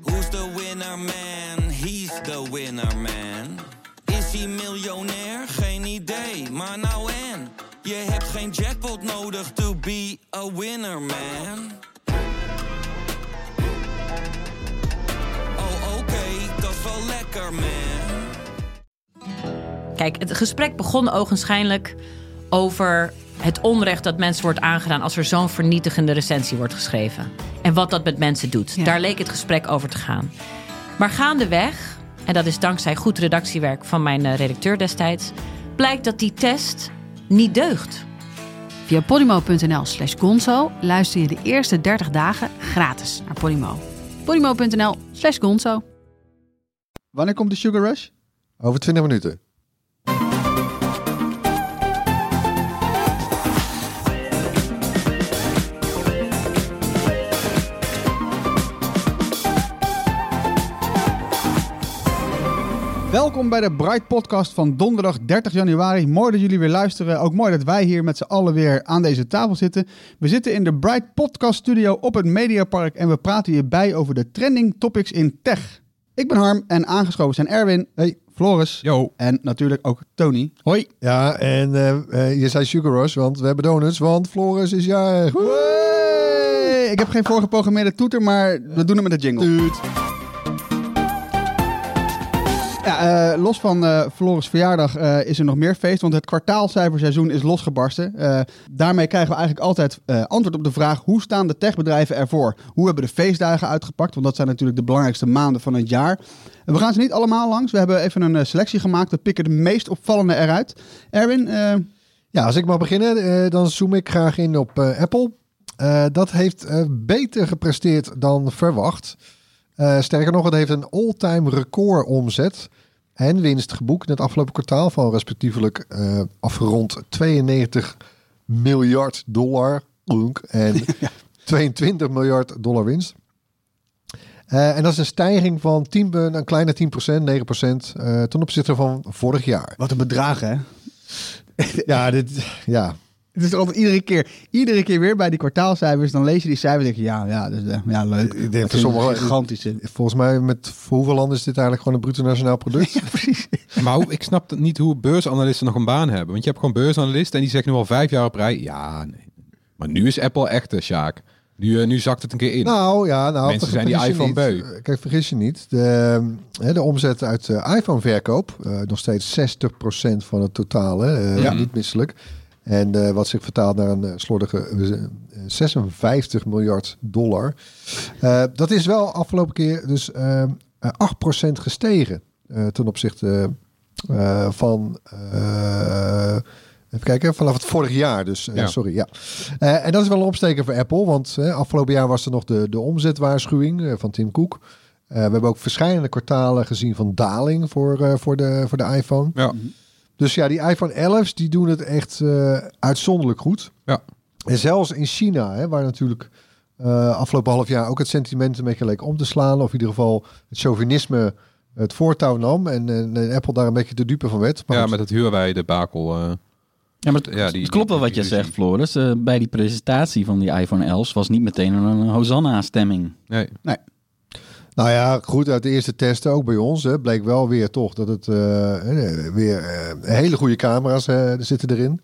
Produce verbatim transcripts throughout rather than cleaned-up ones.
Who's the winner man? He's the winner man. Is hij miljonair? Geen idee, maar nou en? Je hebt geen jackpot nodig to be a winner man. Oh oké, okay, dat is wel lekker man. Kijk, het gesprek begon ogenschijnlijk over het onrecht dat mensen wordt aangedaan als er zo'n vernietigende recensie wordt geschreven. En wat dat met mensen doet. Ja. Daar leek het gesprek over te gaan. Maar gaandeweg, en dat is dankzij goed redactiewerk van mijn redacteur destijds, blijkt dat die test niet deugt. Via podimo.nl slash gonzo luister je de eerste dertig dagen gratis naar Podimo. Podimo.nl slash gonzo. Wanneer komt de Sugar Rush? Over twintig minuten. Welkom bij de Bright Podcast van donderdag dertig januari. Mooi dat jullie weer luisteren. Ook mooi dat wij hier met z'n allen weer aan deze tafel zitten. We zitten in de Bright Podcast Studio op het Mediapark en we praten hierbij over de trending topics in tech. Ik ben Harm en aangeschoven zijn Erwin, hey, Floris Yo. En natuurlijk ook Tony. Hoi. Ja, en uh, je zei Sugar Rush, want we hebben donuts, want Floris is jarig. Hey, ik heb geen voorgeprogrammeerde toeter, maar we doen het met de jingle. Dude. Ja, uh, los van uh, Floris' verjaardag uh, is er nog meer feest, want het kwartaalcijferseizoen is losgebarsten. Uh, daarmee krijgen we eigenlijk altijd uh, antwoord op de vraag, hoe staan de techbedrijven ervoor? Hoe hebben de feestdagen uitgepakt? Want dat zijn natuurlijk de belangrijkste maanden van het jaar. En we gaan ze niet allemaal langs. We hebben even een selectie gemaakt. We pikken de meest opvallende eruit. Erwin? Uh... Ja, als ik mag beginnen, uh, dan zoom ik graag in op uh, Apple. Uh, dat heeft uh, beter gepresteerd dan verwacht. Uh, sterker nog, het heeft een all-time record omzet en winst geboekt in het afgelopen kwartaal van respectievelijk uh, afgerond tweeënnegentig miljard dollar en ja. tweeëntwintig miljard dollar winst. Uh, en dat is een stijging van tien, een kleine tien procent, negen procent uh, ten opzichte van vorig jaar. Wat een bedrag, hè? ja, dit... Ja. Het is altijd iedere keer, iedere keer weer bij die kwartaalcijfers. Dan lees je die cijfers en denk je, ja, ja, dus, uh, ja leuk. Ik denk dat sommige gigantische. Volgens mij, met voor hoeveel landen is dit eigenlijk gewoon een bruto nationaal product? Ja, precies. Maar hoe, ik snap niet hoe beursanalisten nog een baan hebben. Want je hebt gewoon beursanalisten en die zeggen nu al vijf jaar op rij. Ja, nee. Maar nu is Apple echt de Sjaak. Nu, nu zakt het een keer in. Nou ja, nou. Mensen zijn die iPhone beu. Kijk, vergis je niet. De, de omzet uit iPhone-verkoop, uh, nog steeds zestig procent van het totale. Uh, ja. Niet misselijk. En uh, wat zich vertaalt naar een uh, slordige uh, zesenvijftig miljard dollar. Uh, dat is wel afgelopen keer dus uh, acht procent gestegen uh, ten opzichte uh, van... Uh, even kijken, vanaf het vorig jaar dus. Uh, ja. Sorry, ja. Uh, en dat is wel een opsteker voor Apple, want uh, afgelopen jaar was er nog de, de omzetwaarschuwing uh, van Tim Cook. Uh, we hebben ook verschillende kwartalen gezien van daling voor, uh, voor, de, voor de iPhone. Ja. Dus ja, die iPhone elf's die doen het echt uh, uitzonderlijk goed. Ja. En zelfs in China, hè, waar natuurlijk uh, afgelopen half jaar ook het sentiment een beetje leek om te slaan. Of in ieder geval het chauvinisme het voortouw nam. En, en, en Apple daar een beetje de dupe van werd. Maar ja, goed. Met het Huawei-debakel. Uh, ja, maar het, ja, die, het klopt wel wat je zegt, Floris. Uh, bij die presentatie van die iPhone elf's was niet meteen een Hosanna-stemming. Nee. nee. Nou ja, goed, uit de eerste testen, ook bij ons, hè, bleek wel weer toch dat het uh, weer uh, hele goede camera's uh, zitten erin.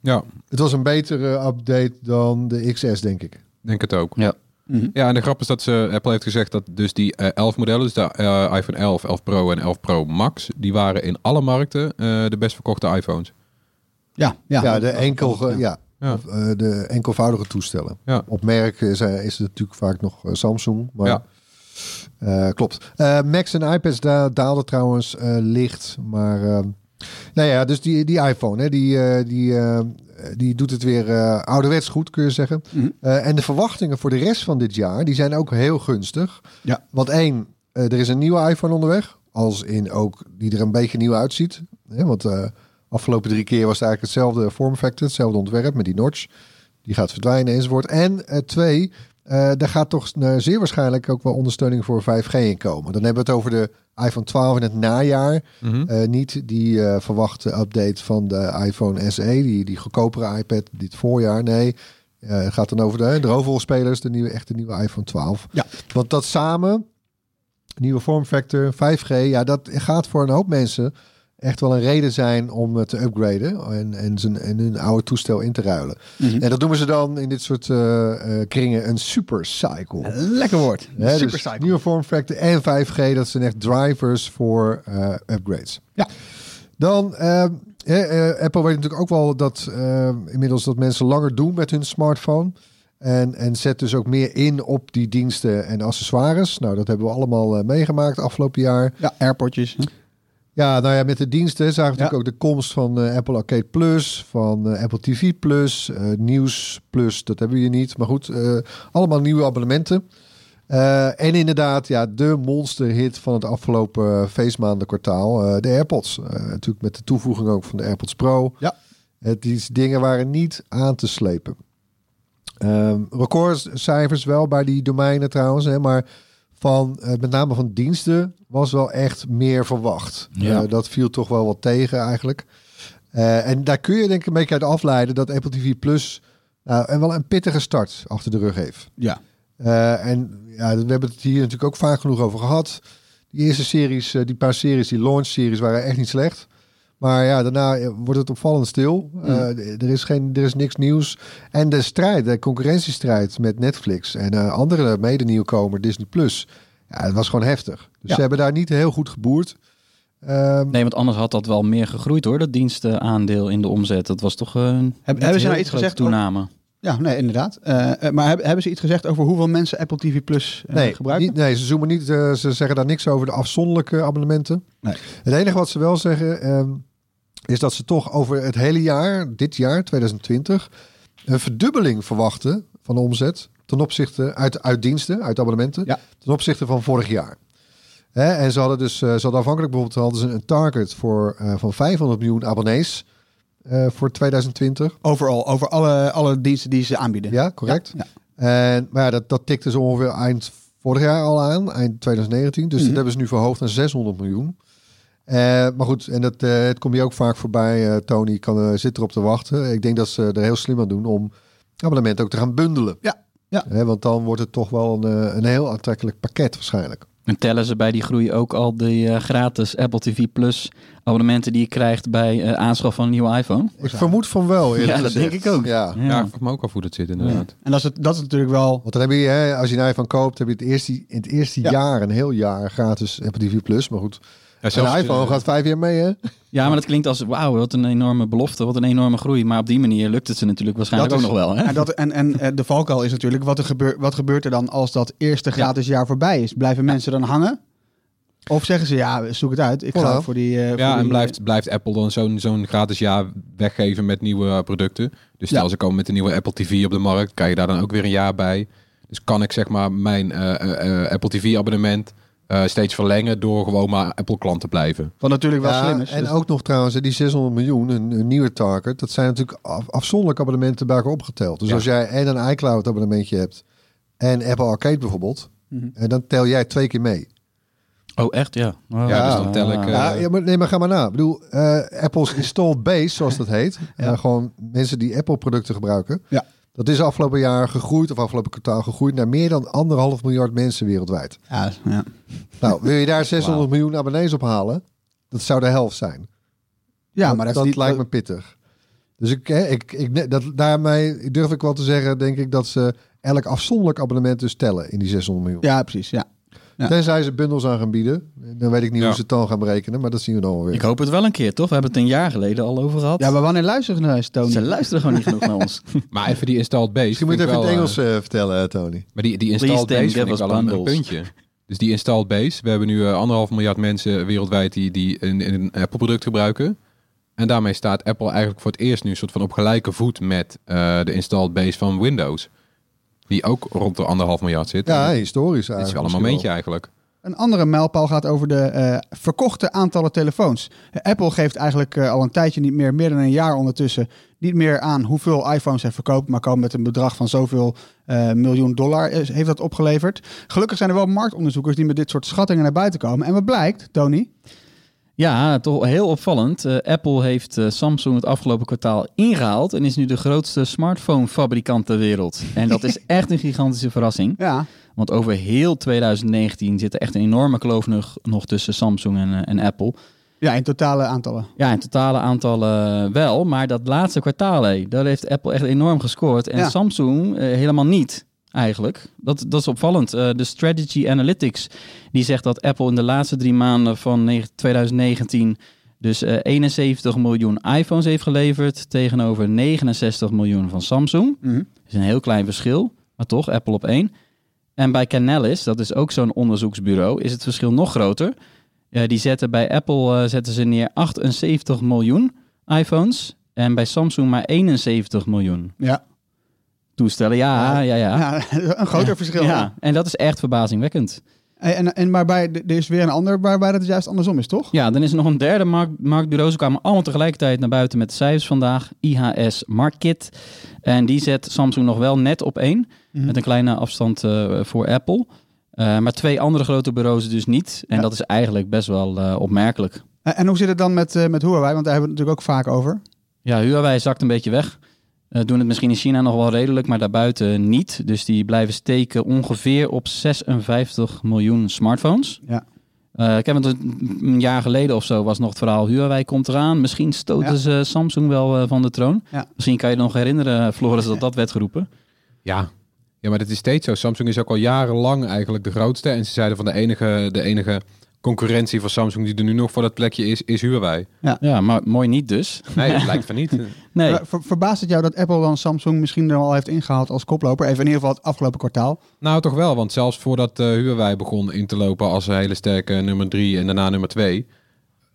Ja. Het was een betere update dan de X S, denk ik. Denk het ook. Ja. Mm-hmm. Ja, en de grap is dat ze, Apple heeft gezegd dat dus die uh, elf modellen, dus de uh, iPhone elf, elf Pro en elf Pro Max, die waren in alle markten uh, de best verkochte iPhones. Ja, ja. ja de enkel... Uh, ja. Ja. Of, uh, de enkelvoudige toestellen. Ja. Op merk is, uh, is het natuurlijk vaak nog uh, Samsung, maar... Ja. Uh, klopt. Uh, Macs en iPads da- daalden trouwens uh, licht. Maar uh, nou ja, dus die, die iPhone, hè, die, uh, die, uh, die doet het weer uh, ouderwets goed, kun je zeggen. Mm-hmm. Uh, en de verwachtingen voor de rest van dit jaar, die zijn ook heel gunstig. Ja. Want één, uh, er is een nieuwe iPhone onderweg. Als in ook, die er een beetje nieuw uitziet. Hè, want uh, afgelopen drie keer was het eigenlijk hetzelfde form factor, hetzelfde ontwerp met die notch. Die gaat verdwijnen enzovoort. En uh, twee... Uh, daar gaat toch uh, zeer waarschijnlijk ook wel ondersteuning voor vijf G in komen. Dan hebben we het over de iPhone twaalf in het najaar. Mm-hmm. Uh, niet die uh, verwachte update van de iPhone S E, die, die goedkopere iPad dit voorjaar. Nee, Uh, gaat dan over de, de hoofdrolspelers, de nieuwe, echte nieuwe iPhone twaalf. Ja. Want dat samen, nieuwe vormfactor, vijf G, ja, dat gaat voor een hoop mensen echt wel een reden zijn om te upgraden en, en, zijn, en hun oude toestel in te ruilen. Mm-hmm. En dat noemen ze dan in dit soort uh, kringen een supercycle. Lekker woord. Hè, dus nieuwe vormfactor en vijf G, dat zijn echt drivers voor uh, upgrades. Ja. Dan uh, eh, uh, Apple weet natuurlijk ook wel dat uh, inmiddels dat mensen langer doen met hun smartphone. En, en zet dus ook meer in op die diensten en accessoires. Nou, dat hebben we allemaal uh, meegemaakt afgelopen jaar. Ja, AirPodjes. Hm. Ja, nou ja, met de diensten zagen we ja. natuurlijk ook de komst van uh, Apple Arcade Plus, van uh, Apple T V Plus, uh, Nieuws Plus, dat hebben we hier niet. Maar goed, uh, allemaal nieuwe abonnementen. Uh, en inderdaad, ja, de monsterhit van het afgelopen uh, feestmaandenkwartaal, uh, de AirPods. Uh, natuurlijk met de toevoeging ook van de AirPods Pro. Ja. Uh, die dingen waren niet aan te slepen. Uh, recordcijfers wel bij die domeinen trouwens, hè, maar van, uh, met name van diensten was wel echt meer verwacht. Ja. Uh, dat viel toch wel wat tegen eigenlijk. Uh, en daar kun je denk ik een beetje uit afleiden dat Apple T V Plus nou, en wel een pittige start achter de rug heeft. Ja. Uh, en ja, we hebben het hier natuurlijk ook vaak genoeg over gehad. Die eerste series, uh, die paar series, die launch series waren echt niet slecht. Maar ja, daarna wordt het opvallend stil. Uh, mm. er, is geen, er is niks nieuws. En de strijd, de concurrentiestrijd met Netflix en uh, andere medenieuwkomer, Disney Plus. Ja, het was gewoon heftig. Dus ja. ze hebben daar niet heel goed geboerd. Um, nee, want anders had dat wel meer gegroeid hoor. Dat dienstenaandeel in de omzet. Dat was toch uh, Heb, hebben ze nou iets gezegd toename. Over? Ja, nee, inderdaad. Uh, maar hebben, hebben ze iets gezegd over hoeveel mensen Apple T V Plus uh, nee, gebruiken? Niet, nee, ze zoomen niet. Uh, ze zeggen daar niks over de afzonderlijke abonnementen. Nee. Het enige wat ze wel zeggen Um, is dat ze toch over het hele jaar, dit jaar, twintig twintig... een verdubbeling verwachten van de omzet ten opzichte uit, uit diensten, uit abonnementen, ja. ten opzichte van vorig jaar. Hè, en ze hadden dus, ze hadden afhankelijk bijvoorbeeld hadden ze een target voor uh, van vijfhonderd miljoen abonnees uh, voor twintig twintig. Overal, over alle, alle diensten die ze aanbieden. Ja, correct. Ja, ja. En, maar ja, dat, dat tikte ze ongeveer eind vorig jaar al aan, eind twintig negentien. Dus mm-hmm. dat hebben ze nu verhoogd naar zeshonderd miljoen. Uh, maar goed, en dat, uh, het komt je ook vaak voorbij. Uh, Tony kan, uh, zit erop te wachten. Ik denk dat ze er heel slim aan doen om abonnementen ook te gaan bundelen. Ja, ja. Uh, want dan wordt het toch wel een, een heel aantrekkelijk pakket waarschijnlijk. En tellen ze bij die groei ook al de uh, gratis Apple T V Plus abonnementen die je krijgt bij uh, aanschaf van een nieuwe iPhone? Ik vermoed van wel. Ja, dat denk ik ook. Ja, ja. ja ik vraag me ook af hoe dat zit inderdaad. Ja. En dat is, het, dat is natuurlijk wel. Want dan heb je, hè, als je een iPhone koopt, heb je het eerste, in het eerste ja. jaar, een heel jaar gratis Apple T V Plus. Maar goed. Ja, zelfs, een iPhone gaat vijf jaar mee, hè? Ja, maar dat klinkt als, wauw, wat een enorme belofte, wat een enorme groei. Maar op die manier lukt het ze natuurlijk waarschijnlijk dat ook is, nog wel, hè? En, dat, en, en de valkuil is natuurlijk, wat, er gebeur, wat gebeurt er dan als dat eerste gratis ja. jaar voorbij is? Blijven ja. mensen dan hangen? Of zeggen ze, ja, zoek het uit, ik Voila. ga voor die... Uh, voor ja, die, en blijft, blijft Apple dan zo'n, zo'n gratis jaar weggeven met nieuwe producten? Dus stel, ja. ze komen met een nieuwe Apple T V op de markt, kan je daar dan ook weer een jaar bij? Dus kan ik, zeg maar, mijn uh, uh, Apple T V abonnement Uh, steeds verlengen door gewoon maar Apple-klant te blijven. Wat natuurlijk wel ja, slim is. En dus ook nog trouwens, die zeshonderd miljoen, een, een nieuwe target, dat zijn natuurlijk af, afzonderlijk abonnementen bij elkaar opgeteld. Dus ja. als jij en een iCloud-abonnementje hebt en Apple Arcade bijvoorbeeld, mm-hmm. en dan tel jij twee keer mee. Oh, echt? Ja. Wow. Ja, dus dan tel ik... Uh... Ja, ja, maar, nee, maar ga maar na. Ik bedoel, uh, Apple's installed base, zoals dat heet, ja. uh, gewoon mensen die Apple-producten gebruiken, ja. dat is afgelopen jaar gegroeid, of afgelopen kwartaal gegroeid, naar meer dan anderhalf miljard mensen wereldwijd. Ja, ja. Nou, wil je daar zeshonderd wow. miljoen abonnees op halen? Dat zou de helft zijn. Ja, dat, maar dat, dat niet, lijkt me pittig. Dus ik, ik, ik, dat, daarmee durf ik wel te zeggen, denk ik, dat ze elk afzonderlijk abonnement dus tellen in die zeshonderd miljoen. Ja, precies, ja. Ja. Tenzij ze bundels aan gaan bieden. Dan weet ik niet ja. hoe ze het dan gaan berekenen, maar dat zien we dan alweer. Ik hoop het wel een keer, toch? We hebben het een jaar geleden al over gehad. Ja, maar wanneer luisteren ze naar Tony? Ze luisteren gewoon niet genoeg naar ons. Maar even die installed base. Je moet even in het Engels uh, vertellen, Tony. Maar die, die installed base vind ik wel bundles. Een puntje. Dus die installed base. We hebben nu uh, anderhalf miljard mensen wereldwijd die, die een, een Apple-product gebruiken. En daarmee staat Apple eigenlijk voor het eerst nu een soort van op gelijke voet met uh, de installed base van Windows. Die ook rond de anderhalf miljard zit. Ja, historisch eigenlijk. Het is wel een momentje eigenlijk. Een andere mijlpaal gaat over de uh, verkochte aantallen telefoons. Apple geeft eigenlijk uh, al een tijdje niet meer, meer dan een jaar ondertussen, niet meer aan hoeveel iPhones hij verkoopt, maar komen met een bedrag van zoveel uh, miljoen dollar heeft dat opgeleverd. Gelukkig zijn er wel marktonderzoekers die met dit soort schattingen naar buiten komen. En wat blijkt, Tony? Ja, toch heel opvallend. Uh, Apple heeft uh, Samsung het afgelopen kwartaal ingehaald en is nu de grootste smartphone-fabrikant ter wereld. En dat is echt een gigantische verrassing. Ja. Want over heel twintig negentien zit er echt een enorme kloof nog, nog tussen Samsung en, uh, en Apple. Ja, in totale aantallen. Ja, in totale aantallen wel. Maar dat laatste kwartaal, hé, daar heeft Apple echt enorm gescoord. En ja. Samsung uh, helemaal niet. Eigenlijk. Dat, dat is opvallend. Uh, de Strategy Analytics die zegt dat Apple in de laatste drie maanden van twintig negentien dus uh, eenenzeventig miljoen iPhones heeft geleverd tegenover negenenzestig miljoen van Samsung. Mm-hmm. Dat is een heel klein verschil, maar toch Apple op één. En bij Canalys, dat is ook zo'n onderzoeksbureau, is het verschil nog groter. Uh, die zetten bij Apple uh, zetten ze neer achtenzeventig miljoen iPhones en bij Samsung maar eenenzeventig miljoen. Ja. Toestellen, ja, ja, ja. ja een groter ja, verschil. Ja, en dat is echt verbazingwekkend. En, en, maar bij, er is weer een ander waarbij dat het juist andersom is, toch? Ja, dan is er nog een derde markt, marktbureau. Ze kwamen allemaal tegelijkertijd naar buiten met de cijfers vandaag. I H S Markit. En die zet Samsung nog wel net op één. Mm-hmm. Met een kleine afstand uh, voor Apple. Uh, maar twee andere grote bureaus dus niet. En ja. dat is eigenlijk best wel uh, opmerkelijk. En hoe zit het dan met, uh, met Huawei? Want daar hebben we het natuurlijk ook vaak over. Ja, Huawei zakt een beetje weg. Uh, doen het misschien in China nog wel redelijk, maar daarbuiten niet. Dus die blijven steken ongeveer op zesenvijftig miljoen smartphones. Ja. Uh, ik heb het een jaar geleden of zo was nog het verhaal Huawei komt eraan. Misschien stoten ja. ze Samsung wel uh, van de troon. Ja. Misschien kan je het nog herinneren, Floris, dat dat werd geroepen. Ja. ja, maar dat is steeds zo. Samsung is ook al jarenlang eigenlijk de grootste. En ze zeiden van de enige... De enige... concurrentie van Samsung die er nu nog voor dat plekje is, is Huawei. Ja, ja maar mooi niet dus. Nee, dat lijkt van niet. Nee. Ver, verbaast het jou dat Apple dan Samsung misschien er al heeft ingehaald als koploper? Even in ieder geval het afgelopen kwartaal. Nou, toch wel. Want zelfs voordat uh, Huawei begon in te lopen als een hele sterke nummer drie en daarna nummer twee,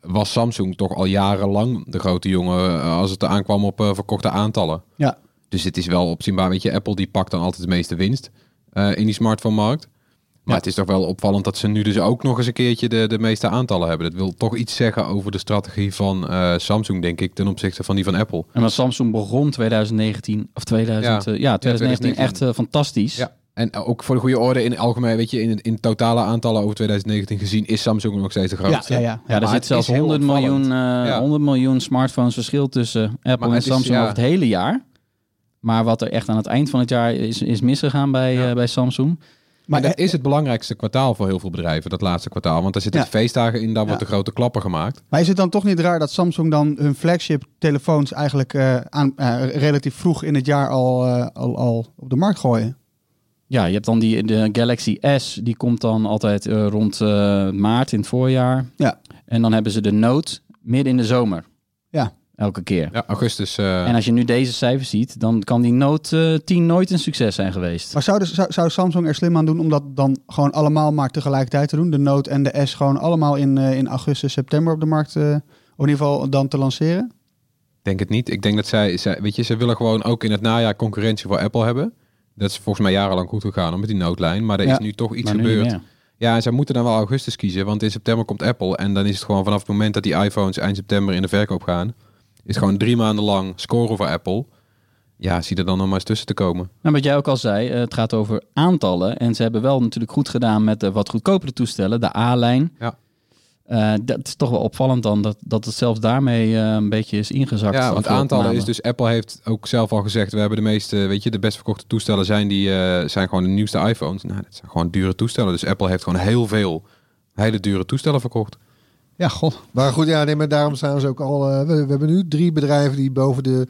was Samsung toch al jarenlang de grote jongen als het aankwam op uh, verkochte aantallen. Ja. Dus het is wel opzienbaar. Weet je, Apple die pakt dan altijd de meeste winst uh, in die smartphone-markt. Maar ja. het is toch wel opvallend dat ze nu dus ook nog eens een keertje de, de meeste aantallen hebben. Dat wil toch iets zeggen over de strategie van uh, Samsung, denk ik, ten opzichte van die van Apple. En want Samsung begon twintig negentien, of tweeduizend, ja. Uh, ja, twintig negentien, ja, twintig negentien echt uh, fantastisch. Ja. En ook voor de goede orde, in algemeen, weet je, in, in totale aantallen over twintig negentien gezien, is Samsung nog steeds de grootste. Ja, ja, ja. ja er zit zelfs honderd miljoen, uh, ja. honderd miljoen smartphones verschil tussen Apple en Samsung is, ja. over het hele jaar. Maar wat er echt aan het eind van het jaar is, is misgegaan bij, ja. uh, bij Samsung. Maar en dat is het belangrijkste kwartaal voor heel veel bedrijven, dat laatste kwartaal. Want daar zitten ja. feestdagen in, daar ja. wordt de grote klappen gemaakt. Maar is het dan toch niet raar dat Samsung dan hun flagship telefoons eigenlijk uh, aan, uh, relatief vroeg in het jaar al, uh, al, al op de markt gooien? Ja, je hebt dan die de Galaxy S, die komt dan altijd uh, rond uh, maart in het voorjaar. Ja. En dan hebben ze de Note midden in de zomer. Ja. Elke keer. Ja, augustus. Uh... En als je nu deze cijfers ziet, dan kan die Note uh, tien nooit een succes zijn geweest. Maar zou, de, zou, zou Samsung er slim aan doen om dat dan gewoon allemaal maar tegelijkertijd te doen? De Note en de S gewoon allemaal in, uh, in augustus, september op de markt, uh, of in ieder geval dan te lanceren? Ik denk het niet. Ik denk dat zij, zij, weet je, ze willen gewoon ook in het najaar concurrentie voor Apple hebben. Dat is volgens mij jarenlang goed gegaan met die Note-lijn, maar er ja, is nu toch iets gebeurd. Ja, en zij moeten dan wel augustus kiezen, want in september komt Apple en dan is het gewoon vanaf het moment dat die iPhones eind september in de verkoop gaan, is gewoon drie maanden lang scoren voor Apple. Ja, zie er dan nog maar eens tussen te komen. Nou, wat jij ook al zei, het gaat over aantallen. En ze hebben wel natuurlijk goed gedaan met de wat goedkopere toestellen, de A-lijn. Ja. Uh, dat is toch wel opvallend dan, dat, dat het zelfs daarmee uh, een beetje is ingezakt. Ja, want aantallen maanden. Is dus, Apple heeft ook zelf al gezegd, we hebben de meeste, weet je, de best verkochte toestellen zijn, die, uh, zijn gewoon de nieuwste iPhones. Nou, dat zijn gewoon dure toestellen. Dus Apple heeft gewoon heel veel hele dure toestellen verkocht. Ja, god. Maar goed, ja, nee, maar daarom staan ze ook al. Uh, we, we hebben nu drie bedrijven die boven de.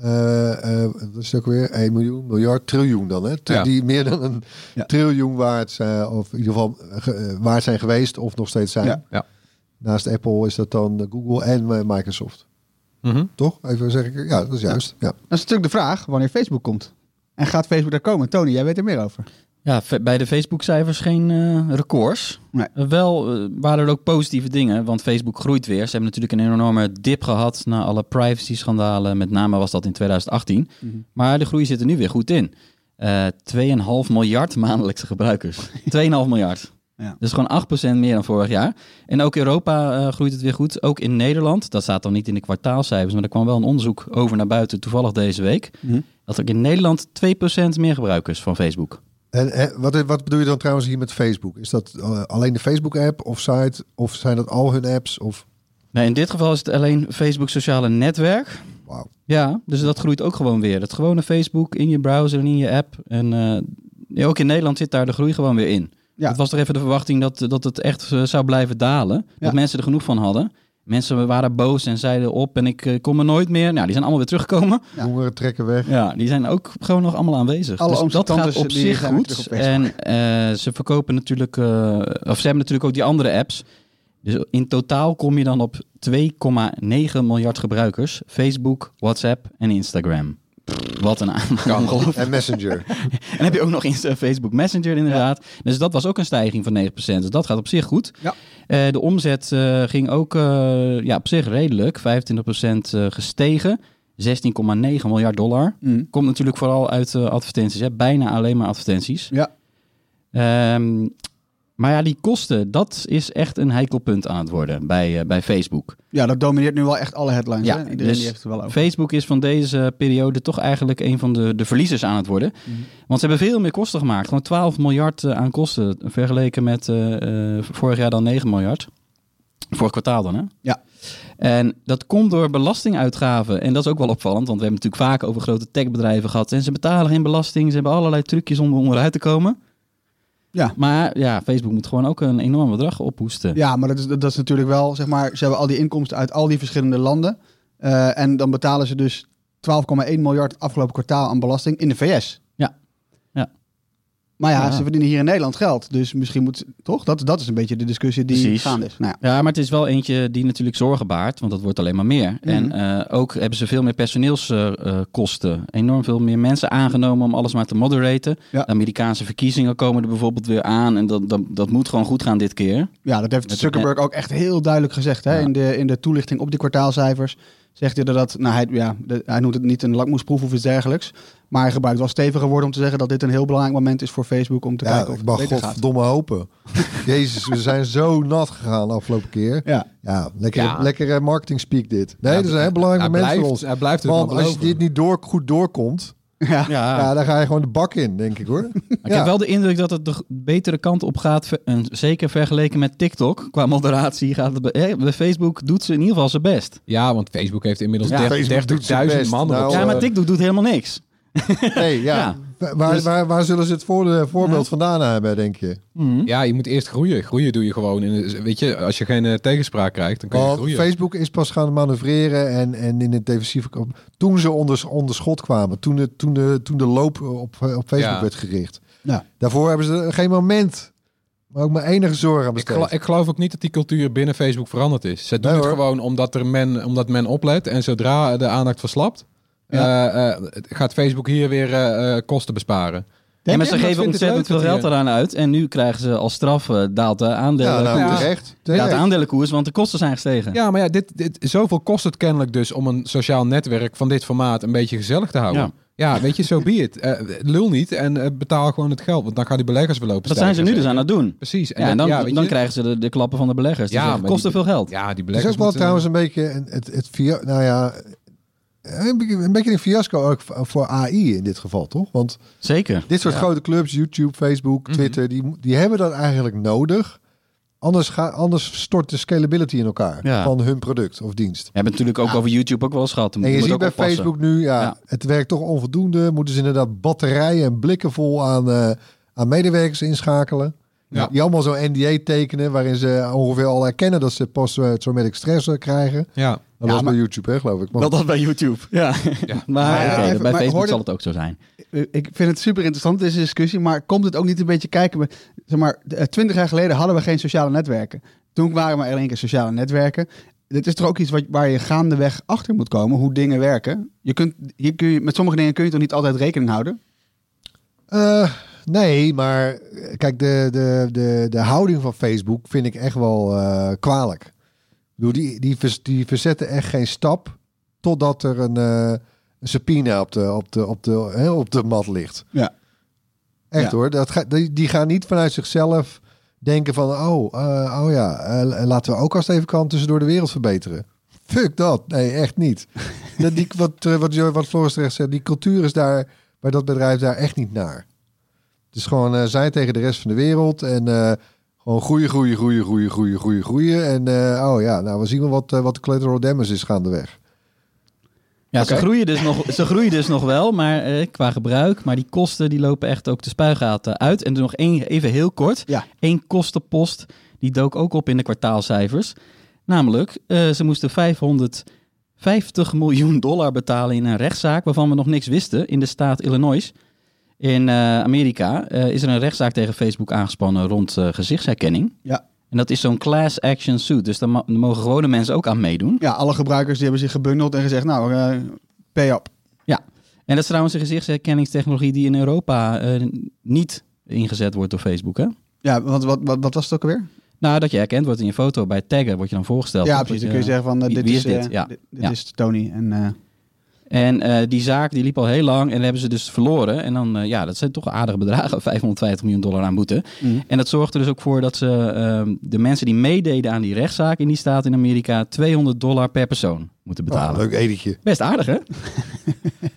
Uh, uh, dat is ook weer één miljoen, miljard, triljoen dan, hè? T- ja. Die meer dan een ja. triljoen waard, uh, of in ieder geval uh, waard zijn geweest, of nog steeds zijn. Ja. Ja. Naast Apple is dat dan Google en uh, Microsoft. Mm-hmm. Toch? Even zeg ik. Ja, dat is juist. Ja. Ja. Dat is natuurlijk de vraag wanneer Facebook komt. En gaat Facebook daar komen? Tony, jij weet er meer over. Ja, bij de Facebook-cijfers geen uh, records. Nee. Wel uh, waren er ook positieve dingen, want Facebook groeit weer. Ze hebben natuurlijk een enorme dip gehad na alle privacy-schandalen. Met name was dat in twintig achttien. Mm-hmm. Maar de groei zit er nu weer goed in. Uh, twee komma vijf miljard maandelijkse gebruikers. twee komma vijf miljard. Ja. Dus gewoon acht procent meer dan vorig jaar. En ook Europa uh, groeit het weer goed. Ook in Nederland. Dat staat dan niet in de kwartaalcijfers, maar er kwam wel een onderzoek over naar buiten, toevallig deze week. Mm-hmm. Dat ook in Nederland twee procent meer gebruikers van Facebook. En eh, wat, wat bedoel je dan trouwens hier met Facebook? Is dat uh, alleen de Facebook-app of site? Of zijn dat al hun apps? Of? Nee, in dit geval is het alleen Facebook sociale netwerk. Wauw. Ja, dus dat groeit ook gewoon weer. Het gewone Facebook in je browser en in je app. En uh, ja, ook in Nederland zit daar de groei gewoon weer in. Ja. Het was toch even de verwachting dat, dat het echt uh, zou blijven dalen. Ja. Dat mensen er genoeg van hadden. Mensen waren boos en zeiden op en ik kom er nooit meer. Nou, die zijn allemaal weer teruggekomen. Jongeren ja. trekken weg. Ja, die zijn ook gewoon nog allemaal aanwezig. Alle dus dat gaat op zich goed. Op en uh, ze verkopen natuurlijk... Uh, of ze hebben natuurlijk ook die andere apps. Dus in totaal kom je dan op twee komma negen miljard gebruikers. Facebook, WhatsApp en Instagram. Wat een aantal. En Messenger. En heb je ook nog Insta, Facebook Messenger inderdaad. Ja. Dus dat was ook een stijging van negen procent. Dus dat gaat op zich goed. Ja. Uh, de omzet uh, ging ook uh, ja, op zich redelijk. vijfentwintig procent uh, gestegen. zestien komma negen miljard dollar. Mm. Komt natuurlijk vooral uit uh, advertenties. Hè? Bijna alleen maar advertenties. Ja. Um, maar ja, die kosten, dat is echt een heikel punt aan het worden bij, uh, bij Facebook. Ja, dat domineert nu wel echt alle headlines. Ja, hè? Iedereen dus die heeft er wel over. Facebook is van deze periode toch eigenlijk een van de, de verliezers aan het worden. Mm-hmm. Want ze hebben veel meer kosten gemaakt. Gewoon twaalf miljard uh, aan kosten, vergeleken met uh, uh, vorig jaar dan negen miljard. Vorig kwartaal dan, hè? Ja. En dat komt door belastinguitgaven. En dat is ook wel opvallend, want we hebben het natuurlijk vaak over grote techbedrijven gehad. En ze betalen geen belasting, ze hebben allerlei trucjes om onderuit te komen. Ja. Maar ja, Facebook moet gewoon ook een enorm bedrag ophoesten. Ja, maar dat is, dat is natuurlijk wel, zeg maar, ze hebben al die inkomsten uit al die verschillende landen. Uh, en dan betalen ze dus twaalf komma één miljard afgelopen kwartaal aan belasting in de V S. Ja. ja. Maar ja, ja, ze verdienen hier in Nederland geld. Dus misschien moet, toch? Dat, dat is een beetje de discussie die Precies. gaande is. Nou ja. ja, maar het is wel eentje die natuurlijk zorgen baart, want dat wordt alleen maar meer. Mm-hmm. En uh, ook hebben ze veel meer personeelskosten. Uh, enorm veel meer mensen aangenomen om alles maar te moderaten. Ja. De Amerikaanse verkiezingen komen er bijvoorbeeld weer aan. En dat, dat, dat moet gewoon goed gaan dit keer. Ja, dat heeft Zuckerberg ook echt heel duidelijk gezegd. Hè? Ja. In de, in de toelichting op die kwartaalcijfers zegt hij dat, nou, hij, ja, hij noemt het niet een lakmoesproef of iets dergelijks. Maar hij gebruikt wel stevige woorden om te zeggen dat dit een heel belangrijk moment is voor Facebook om te ja, kijken of het beter gaat. Ja, godverdomme hopen. Jezus, we zijn zo nat gegaan de afgelopen keer. Ja, ja lekker ja. lekkere marketing speak dit. Nee, ja, dat is een heel belangrijk moment blijft, voor ons. Hij blijft het Want als je dit niet door, goed doorkomt, ja. Ja. ja, daar ga je gewoon de bak in, denk ik hoor. Ja. Ik heb wel de indruk dat het de betere kant op gaat. En zeker vergeleken met TikTok. Qua moderatie gaat het... Be- hey, Facebook doet ze in ieder geval zijn best. Ja, want Facebook heeft inmiddels ja, dertigduizend man. Nou, ja, maar TikTok doet helemaal niks. Nee, ja. ja. Waar, dus... waar, waar zullen ze het voor, voorbeeld vandaan hebben, denk je? Mm-hmm. Ja, je moet eerst groeien. Groeien doe je gewoon. In, weet je, als je geen uh, tegenspraak krijgt, dan kun je Want groeien. Facebook is pas gaan manoeuvreren en, en in het defensieve komen. Toen ze onder, onder schot kwamen. Toen de, toen de, toen de loop op, op Facebook ja. werd gericht. Ja. Daarvoor hebben ze geen moment... Maar ook mijn enige zorg aan besteed. Ik, gel- ik geloof ook niet dat die cultuur binnen Facebook veranderd is. Ze doen nee, het hoor. gewoon omdat, er men, omdat men oplet. En zodra de aandacht verslapt... Ja. Uh, uh, gaat Facebook hier weer uh, kosten besparen? Ja, maar ze geven ontzettend veel geld eraan uit. En nu krijgen ze als straf uh, daalt de aandelenkoers. Ja, nou, terecht. Terecht. Daalt de aandelenkoers, want de kosten zijn gestegen. Ja, maar ja, dit, dit, zoveel kost het kennelijk dus om een sociaal netwerk van dit formaat een beetje gezellig te houden. Ja. Ja, weet je, zo so be it. Uh, lul niet en uh, betaal gewoon het geld. Want dan gaan die beleggers weer lopen. Dat zijn ze nu dus aan het doen. Precies. En, ja, en dan, ja, dan krijgen ze de, de klappen van de beleggers. Ja, dus kost er veel geld. Ja, die beleggers. Het is ook wel trouwens een beetje het, het, het via... Nou ja... Een beetje een fiasco ook voor A I in dit geval, toch? Want Zeker. dit soort ja. grote clubs, YouTube, Facebook, Twitter... Mm-hmm. Die, die hebben dat eigenlijk nodig. Anders, ga, anders stort de scalability in elkaar ja. van hun product of dienst. We hebben natuurlijk ook ja. over YouTube ook wel eens gehad. En je, je ziet bij oppassen. Facebook nu, ja, ja. het werkt toch onvoldoende. Moeten ze inderdaad batterijen en blikken vol aan, uh, aan medewerkers inschakelen. Ja. Die allemaal zo'n N D A tekenen... waarin ze ongeveer al herkennen dat ze post-traumatic stress krijgen. Ja. Dat ja, was maar, bij YouTube, hè, geloof ik. Maar... Dat was bij YouTube, ja. ja. Maar ja, okay, even, bij maar Facebook zal het, het ook zo zijn. Ik vind het super interessant, deze discussie. Maar komt het ook niet een beetje kijken... Zeg maar, twintig jaar geleden hadden we geen sociale netwerken. Toen waren maar in één keer sociale netwerken. Dit is toch ook iets wat, waar je gaandeweg achter moet komen... hoe dingen werken. Je kunt, hier kun je, met sommige dingen kun je toch niet altijd rekening houden? Uh, nee, maar kijk, de, de, de, de houding van Facebook vind ik echt wel uh, kwalijk. Die, die, die verzetten echt geen stap totdat er een, uh, een subpoena op de, op de, op de, hè, op de mat ligt. Ja. Echt ja. hoor. Dat ga, die, die gaan niet vanuit zichzelf denken van... oh, uh, oh ja, uh, laten we ook als het even kan tussendoor de wereld verbeteren. Fuck dat. Nee, echt niet. dat die, wat, wat, wat Floris terecht zegt, die cultuur is daar bij dat bedrijf daar echt niet naar. Het is gewoon uh, zij tegen de rest van de wereld en... Uh, Gewoon groeien, groeien, groeien, groeien, groeien, groeien, groeien. En uh, oh ja, nou we zien wel wat, uh, wat de collateral damage is gaandeweg. Ja, okay. ze, groeien dus nog, ze groeien dus nog wel, maar uh, qua gebruik. Maar die kosten die lopen echt ook de spuigaten uit. En er nog één, even heel kort, ja. één kostenpost, die dook ook op in de kwartaalcijfers. Namelijk, uh, ze moesten vijfhonderdvijftig miljoen dollar betalen in een rechtszaak waarvan we nog niks wisten in de staat Illinois. In uh, Amerika uh, is er een rechtszaak tegen Facebook aangespannen rond uh, gezichtsherkenning. Ja. En dat is zo'n class action suit. Dus daar ma- mogen gewone mensen ook aan meedoen. Ja, alle gebruikers die hebben zich gebundeld en gezegd, nou, uh, pay up. Ja, en dat is trouwens een gezichtsherkenningstechnologie die in Europa uh, niet ingezet wordt door Facebook, hè? Ja, want wat, wat, wat was het ook alweer? Nou, dat je herkend wordt in je foto. Bij taggen word je dan voorgesteld. Ja, precies. Dan kun je zeggen van, uh, dit, wie is, uh, is, dit? Ja. dit, dit ja. is Tony en... Uh, En uh, die zaak die liep al heel lang en dat hebben ze dus verloren. En dan, uh, ja, dat zijn toch aardige bedragen, vijfhonderdvijftig miljoen dollar aan boete. Mm. En dat zorgt er dus ook voor dat ze uh, de mensen die meededen aan die rechtszaak in die staat in Amerika tweehonderd dollar per persoon moeten betalen. Oh, leuk editje. Best aardig, hè?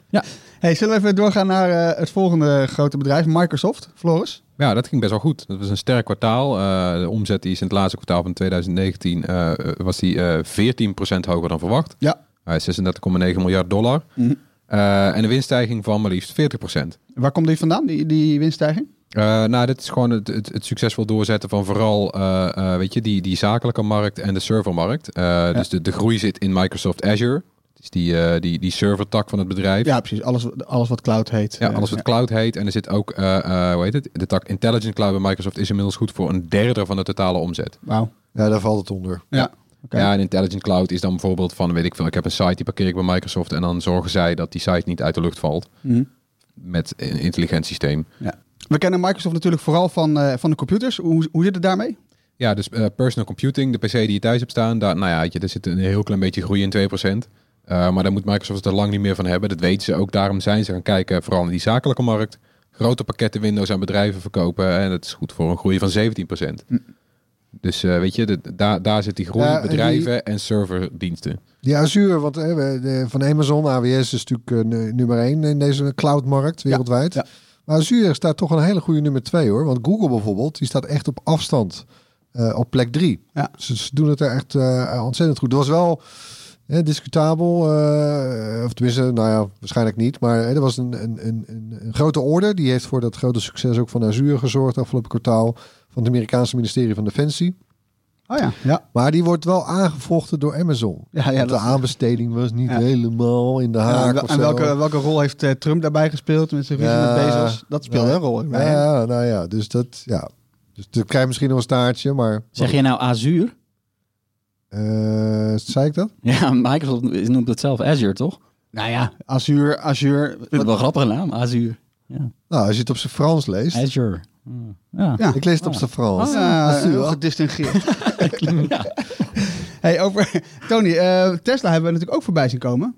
Ja. Hey, zullen we even doorgaan naar uh, het volgende grote bedrijf, Microsoft, Floris? Ja, dat ging best wel goed. Dat was een sterk kwartaal. Uh, de omzet die is in het laatste kwartaal van twintig negentien uh, was die uh, veertien procent hoger dan verwacht. Ja. zesendertig komma negen miljard dollar. Mm-hmm. Uh, en een winststijging van maar liefst veertig procent. Waar komt die vandaan, die, die winststijging? Uh, nou, dit is gewoon het, het, het succesvol doorzetten van vooral uh, uh, weet je, die, die zakelijke markt en de servermarkt. Uh, ja. Dus de, de groei zit in Microsoft Azure. Dus die, uh, die, die servertak van het bedrijf. Ja, precies. Alles, alles wat cloud heet. Ja, alles wat ja. cloud heet. En er zit ook, uh, uh, hoe heet het? De tak Intelligent Cloud bij Microsoft is inmiddels goed voor een derde van de totale omzet. Wauw. Ja, daar valt het onder. Ja. Okay. Ja, en Intelligent Cloud is dan bijvoorbeeld van, weet ik veel, ik heb een site, die parkeer ik bij Microsoft en dan zorgen zij dat die site niet uit de lucht valt mm. met een intelligent systeem. Ja. We kennen Microsoft natuurlijk vooral van, uh, van de computers. Hoe, hoe zit het daarmee? Ja, dus uh, personal computing, de P C die je thuis hebt staan, daar, nou ja, weet je, daar zit een heel klein beetje groei in, twee procent. Uh, maar daar moet Microsoft er lang niet meer van hebben. Dat weten ze ook. Daarom zijn ze gaan kijken vooral naar die zakelijke markt. Grote pakketten Windows aan bedrijven verkopen en dat is goed voor een groei van zeventien procent. Mm. Dus uh, weet je, de, daar, daar zit die groei, ja, bedrijven en, die, en serverdiensten. Die Azure, want eh, de, van Amazon, A W S is natuurlijk uh, nummer één in deze cloudmarkt wereldwijd. Ja, ja. Maar Azure staat toch een hele goede nummer twee hoor. Want Google bijvoorbeeld, die staat echt op afstand uh, op plek drie. Ja. Ze, ze doen het er echt uh, ontzettend goed. Dat was wel uh, discutabel, uh, of tenminste, nou ja, waarschijnlijk niet. Maar uh, er was een, een, een, een grote order, die heeft voor dat grote succes ook van Azure gezorgd afgelopen kwartaal. Van het Amerikaanse ministerie van Defensie. Oh ja, ja. Maar die wordt wel aangevochten door Amazon. Ja, ja, want de aanbesteding was niet ja. helemaal in de haak. Ja, en en welke, welke rol heeft uh, Trump daarbij gespeeld? Met zijn ruzie ja, met Bezos? Dat speelde ja, een rol. Ja, ja, nou ja, dus dat ja. Dus dat krijgt misschien nog een staartje, maar... Zeg je nou Azure? Uh, zei ik dat? Ja, Microsoft noemt het zelf Azure, toch? Nou ja, Azure, Azure... Ik vind het wel een grappige naam, Azure. Ja. Nou, als je het op zijn Frans leest... Azure. Ja. Ja. Ik lees het op zijn Frans. Oh, ja, uh, heel gedistingeerd. Ja. Hey, over Tony, uh, Tesla hebben we natuurlijk ook voorbij zien komen.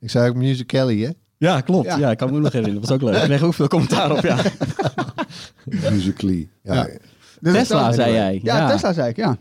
Ik zei ook Musical.ly, hè? Ja, klopt. Ja, ja ik kan me nog herinneren. Dat was ook leuk. Ik kreeg ook veel commentaar op, ja. Musical.ly. Ja. Ja. Dus Tesla, zei jij. Ja, ja, Tesla zei ik, ja.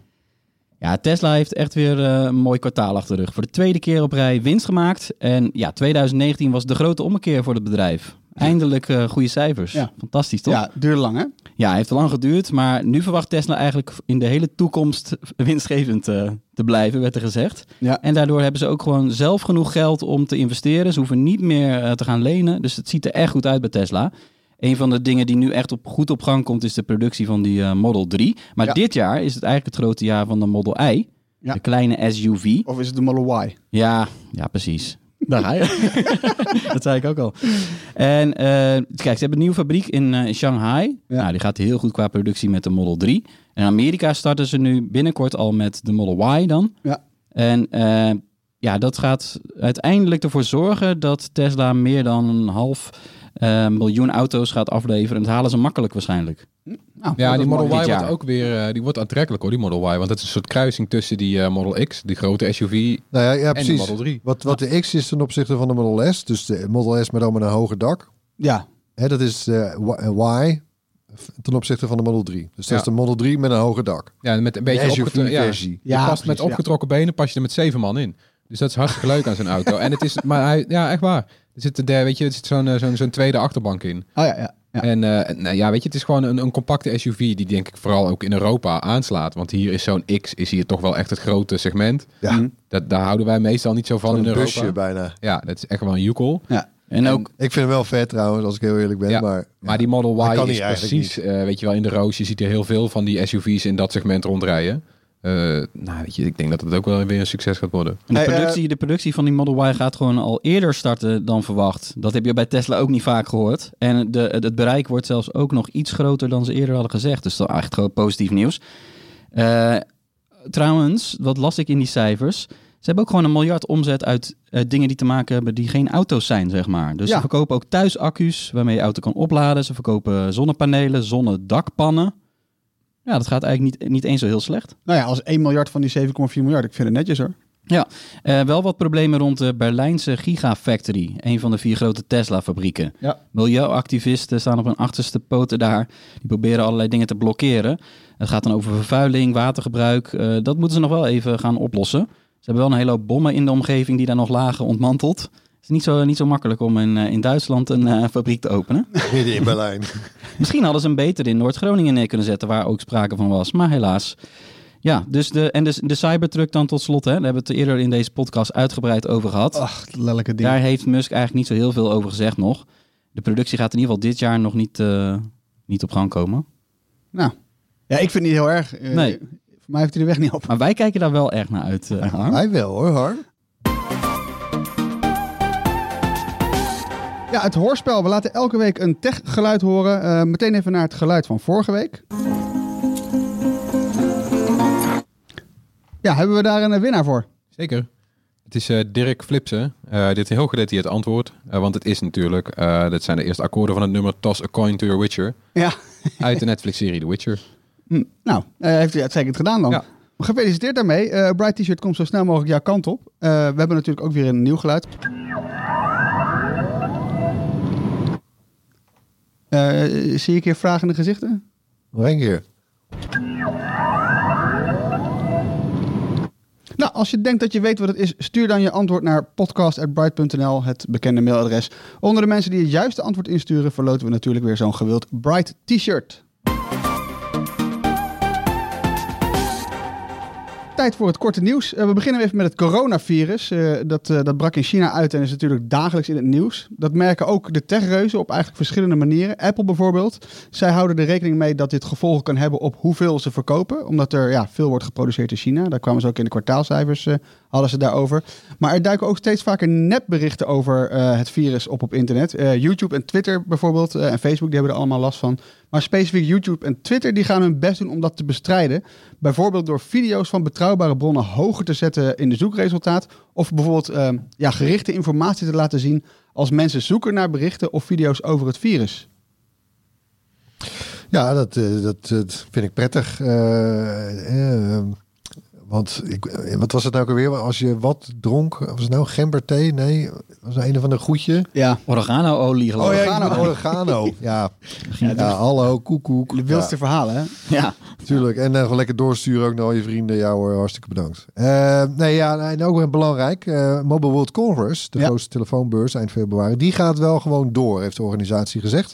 Ja, Tesla heeft echt weer uh, een mooi kwartaal achter de rug. Voor de tweede keer op rij winst gemaakt. En ja, twintig negentien was de grote ommekeer voor het bedrijf. Eindelijk uh, goede cijfers. Ja. Fantastisch, toch? Ja, duurde lang, hè? Ja, heeft lang geduurd. Maar nu verwacht Tesla eigenlijk in de hele toekomst winstgevend uh, te blijven, werd er gezegd. Ja. En daardoor hebben ze ook gewoon zelf genoeg geld om te investeren. Ze hoeven niet meer uh, te gaan lenen. Dus het ziet er echt goed uit bij Tesla. Een van de dingen die nu echt op, goed op gang komt, is de productie van die uh, Model drie. Maar ja. dit jaar is het eigenlijk het grote jaar van de Model Y. Ja. De kleine S U V. Of is het de Model Y? Ja, ja precies. Daar ga je. Dat zei ik ook al. En uh, kijk, ze hebben een nieuwe fabriek in uh, Shanghai. Ja. Nou, die gaat heel goed qua productie met de Model drie. En in Amerika starten ze nu binnenkort al met de Model Y dan. Ja. En uh, ja, dat gaat uiteindelijk ervoor zorgen dat Tesla meer dan een half uh, miljoen auto's gaat afleveren. En dat halen ze makkelijk waarschijnlijk. Nou, ja, die Model Y wordt ook weer uh, die wordt aantrekkelijk hoor, die Model Y. Want het is een soort kruising tussen die uh, Model X, die grote S U V, nou ja, ja, en precies. de Model drie. Wat, wat ja. de X is ten opzichte van de Model S, dus de Model S maar dan met een hoger dak. Ja. Hè, dat is uh, Y ten opzichte van de Model drie. Dus dat ja. is de Model drie met een hoger dak. Ja, met een beetje opgetrokken ja. ja, past Met opgetrokken ja. benen pas je er met zeven man in. Dus dat is hartstikke leuk aan zijn auto. En het is, maar hij, ja, echt waar. Er zit, er, weet je, er zit zo'n, zo'n, zo'n tweede achterbank in. Oh ja, ja. Ja. En uh, nou ja, weet je, het is gewoon een, een compacte S U V die denk ik vooral ook in Europa aanslaat. Want hier is zo'n X, is hier toch wel echt het grote segment. Ja. Dat, daar houden wij meestal niet zo van, van in Europa. Een busje bijna. Ja, dat is echt wel een joekel. Ja. En ook, en ik vind hem wel vet trouwens, als ik heel eerlijk ben. Ja, maar, ja. maar die Model Y is precies, uh, weet je wel, in de roos. Je ziet er heel veel van die S U V's in dat segment rondrijden. Uh, nou, weet je, ik denk dat het ook wel weer een succes gaat worden. En de, productie, de productie van die Model Y gaat gewoon al eerder starten dan verwacht. Dat heb je bij Tesla ook niet vaak gehoord. En de, het bereik wordt zelfs ook nog iets groter dan ze eerder hadden gezegd. Dus dat is echt gewoon positief nieuws. Uh, trouwens, wat las ik in die cijfers... Ze hebben ook gewoon een miljard omzet uit uh, dingen die te maken hebben die geen auto's zijn, zeg maar. Dus ja. Ze verkopen ook thuis accu's waarmee je auto kan opladen. Ze verkopen zonnepanelen, zonnedakpannen. Ja, dat gaat eigenlijk niet, niet eens zo heel slecht. Nou ja, als één miljard van die zeven komma vier miljard, ik vind het netjes hoor. Ja, uh, wel wat problemen rond de Berlijnse Gigafactory. Een van de vier grote Tesla-fabrieken. Ja. Milieuactivisten staan op hun achterste poten daar. Die proberen allerlei dingen te blokkeren. Het gaat dan over vervuiling, watergebruik. Uh, dat moeten ze nog wel even gaan oplossen. Ze hebben wel een hele hoop bommen in de omgeving die daar nog lagen ontmanteld. Het is niet zo, niet zo makkelijk om in, in Duitsland een uh, fabriek te openen. In Berlijn. Misschien hadden ze hem beter in Noord-Groningen neer kunnen zetten, waar ook sprake van was. Maar helaas. Ja, dus de, en de, de Cybertruck dan tot slot. Hè, daar hebben we het eerder in deze podcast uitgebreid over gehad. Ach, lelijke ding. Daar heeft Musk eigenlijk niet zo heel veel over gezegd nog. De productie gaat in ieder geval dit jaar nog niet, uh, niet op gang komen. Nou, ja, ik vind het niet heel erg. Uh, nee. Voor mij heeft hij de weg niet op. Maar wij kijken daar wel erg naar uit, uh, Harm. Wij wel hoor, Harm. Ja, het hoorspel. We laten elke week een tech-geluid horen. Uh, meteen even naar het geluid van vorige week. Ja, hebben we daar een winnaar voor? Zeker. Het is uh, Dirk Flipsen. Uh, dit is een heel gedetailleerd antwoord. Uh, want het is natuurlijk... Uh, dat zijn de eerste akkoorden van het nummer Toss a Coin to Your Witcher. Ja. Uit de Netflix-serie The Witcher. Hm. Nou, uh, heeft u uitstekend gedaan dan. Ja. Gefeliciteerd daarmee. Uh, Bright T-shirt komt zo snel mogelijk jouw kant op. Uh, we hebben natuurlijk ook weer een nieuw geluid. Uh, zie ik hier vragende gezichten? Nog één keer. Nou, als je denkt dat je weet wat het is, stuur dan je antwoord naar podcast at bright dot n l, het bekende mailadres. Onder de mensen die het juiste antwoord insturen, verloten we natuurlijk weer zo'n gewild Bright T-shirt. Tijd voor het korte nieuws. We beginnen even met het coronavirus. Uh, dat, uh, dat brak in China uit en is natuurlijk dagelijks in het nieuws. Dat merken ook de techreuzen op eigenlijk verschillende manieren. Apple bijvoorbeeld. Zij houden er rekening mee dat dit gevolgen kan hebben op hoeveel ze verkopen. Omdat er ja, veel wordt geproduceerd in China. Daar kwamen ze ook in de kwartaalcijfers, uh, hadden ze daarover. Maar er duiken ook steeds vaker nepberichten over uh, het virus op op internet. Uh, YouTube en Twitter bijvoorbeeld uh, en Facebook, die hebben er allemaal last van. Maar specifiek YouTube en Twitter die gaan hun best doen om dat te bestrijden. Bijvoorbeeld door video's van betrouwbare bronnen hoger te zetten in de zoekresultaat. Of bijvoorbeeld uh, ja, gerichte informatie te laten zien als mensen zoeken naar berichten of video's over het virus. Ja, dat, dat, dat vind ik prettig. Uh, uh, want ik, wat was het nou ook alweer? Als je wat dronk, was het nou gemberthee? Nee, was het een of ander goedje. Ja, oregano-olie geloof ik. Oh ja, oregano. oregano. Ja. Ja, ja, hallo, koekoek. De wildste ja. verhalen, hè? Ja. Tuurlijk. En uh, gewoon lekker doorsturen ook naar al je vrienden. Ja hoor, hartstikke bedankt. Uh, nee, ja, en ook belangrijk. Uh, Mobile World Congress, de ja. grootste telefoonbeurs eind februari, die gaat wel gewoon door, heeft de organisatie gezegd.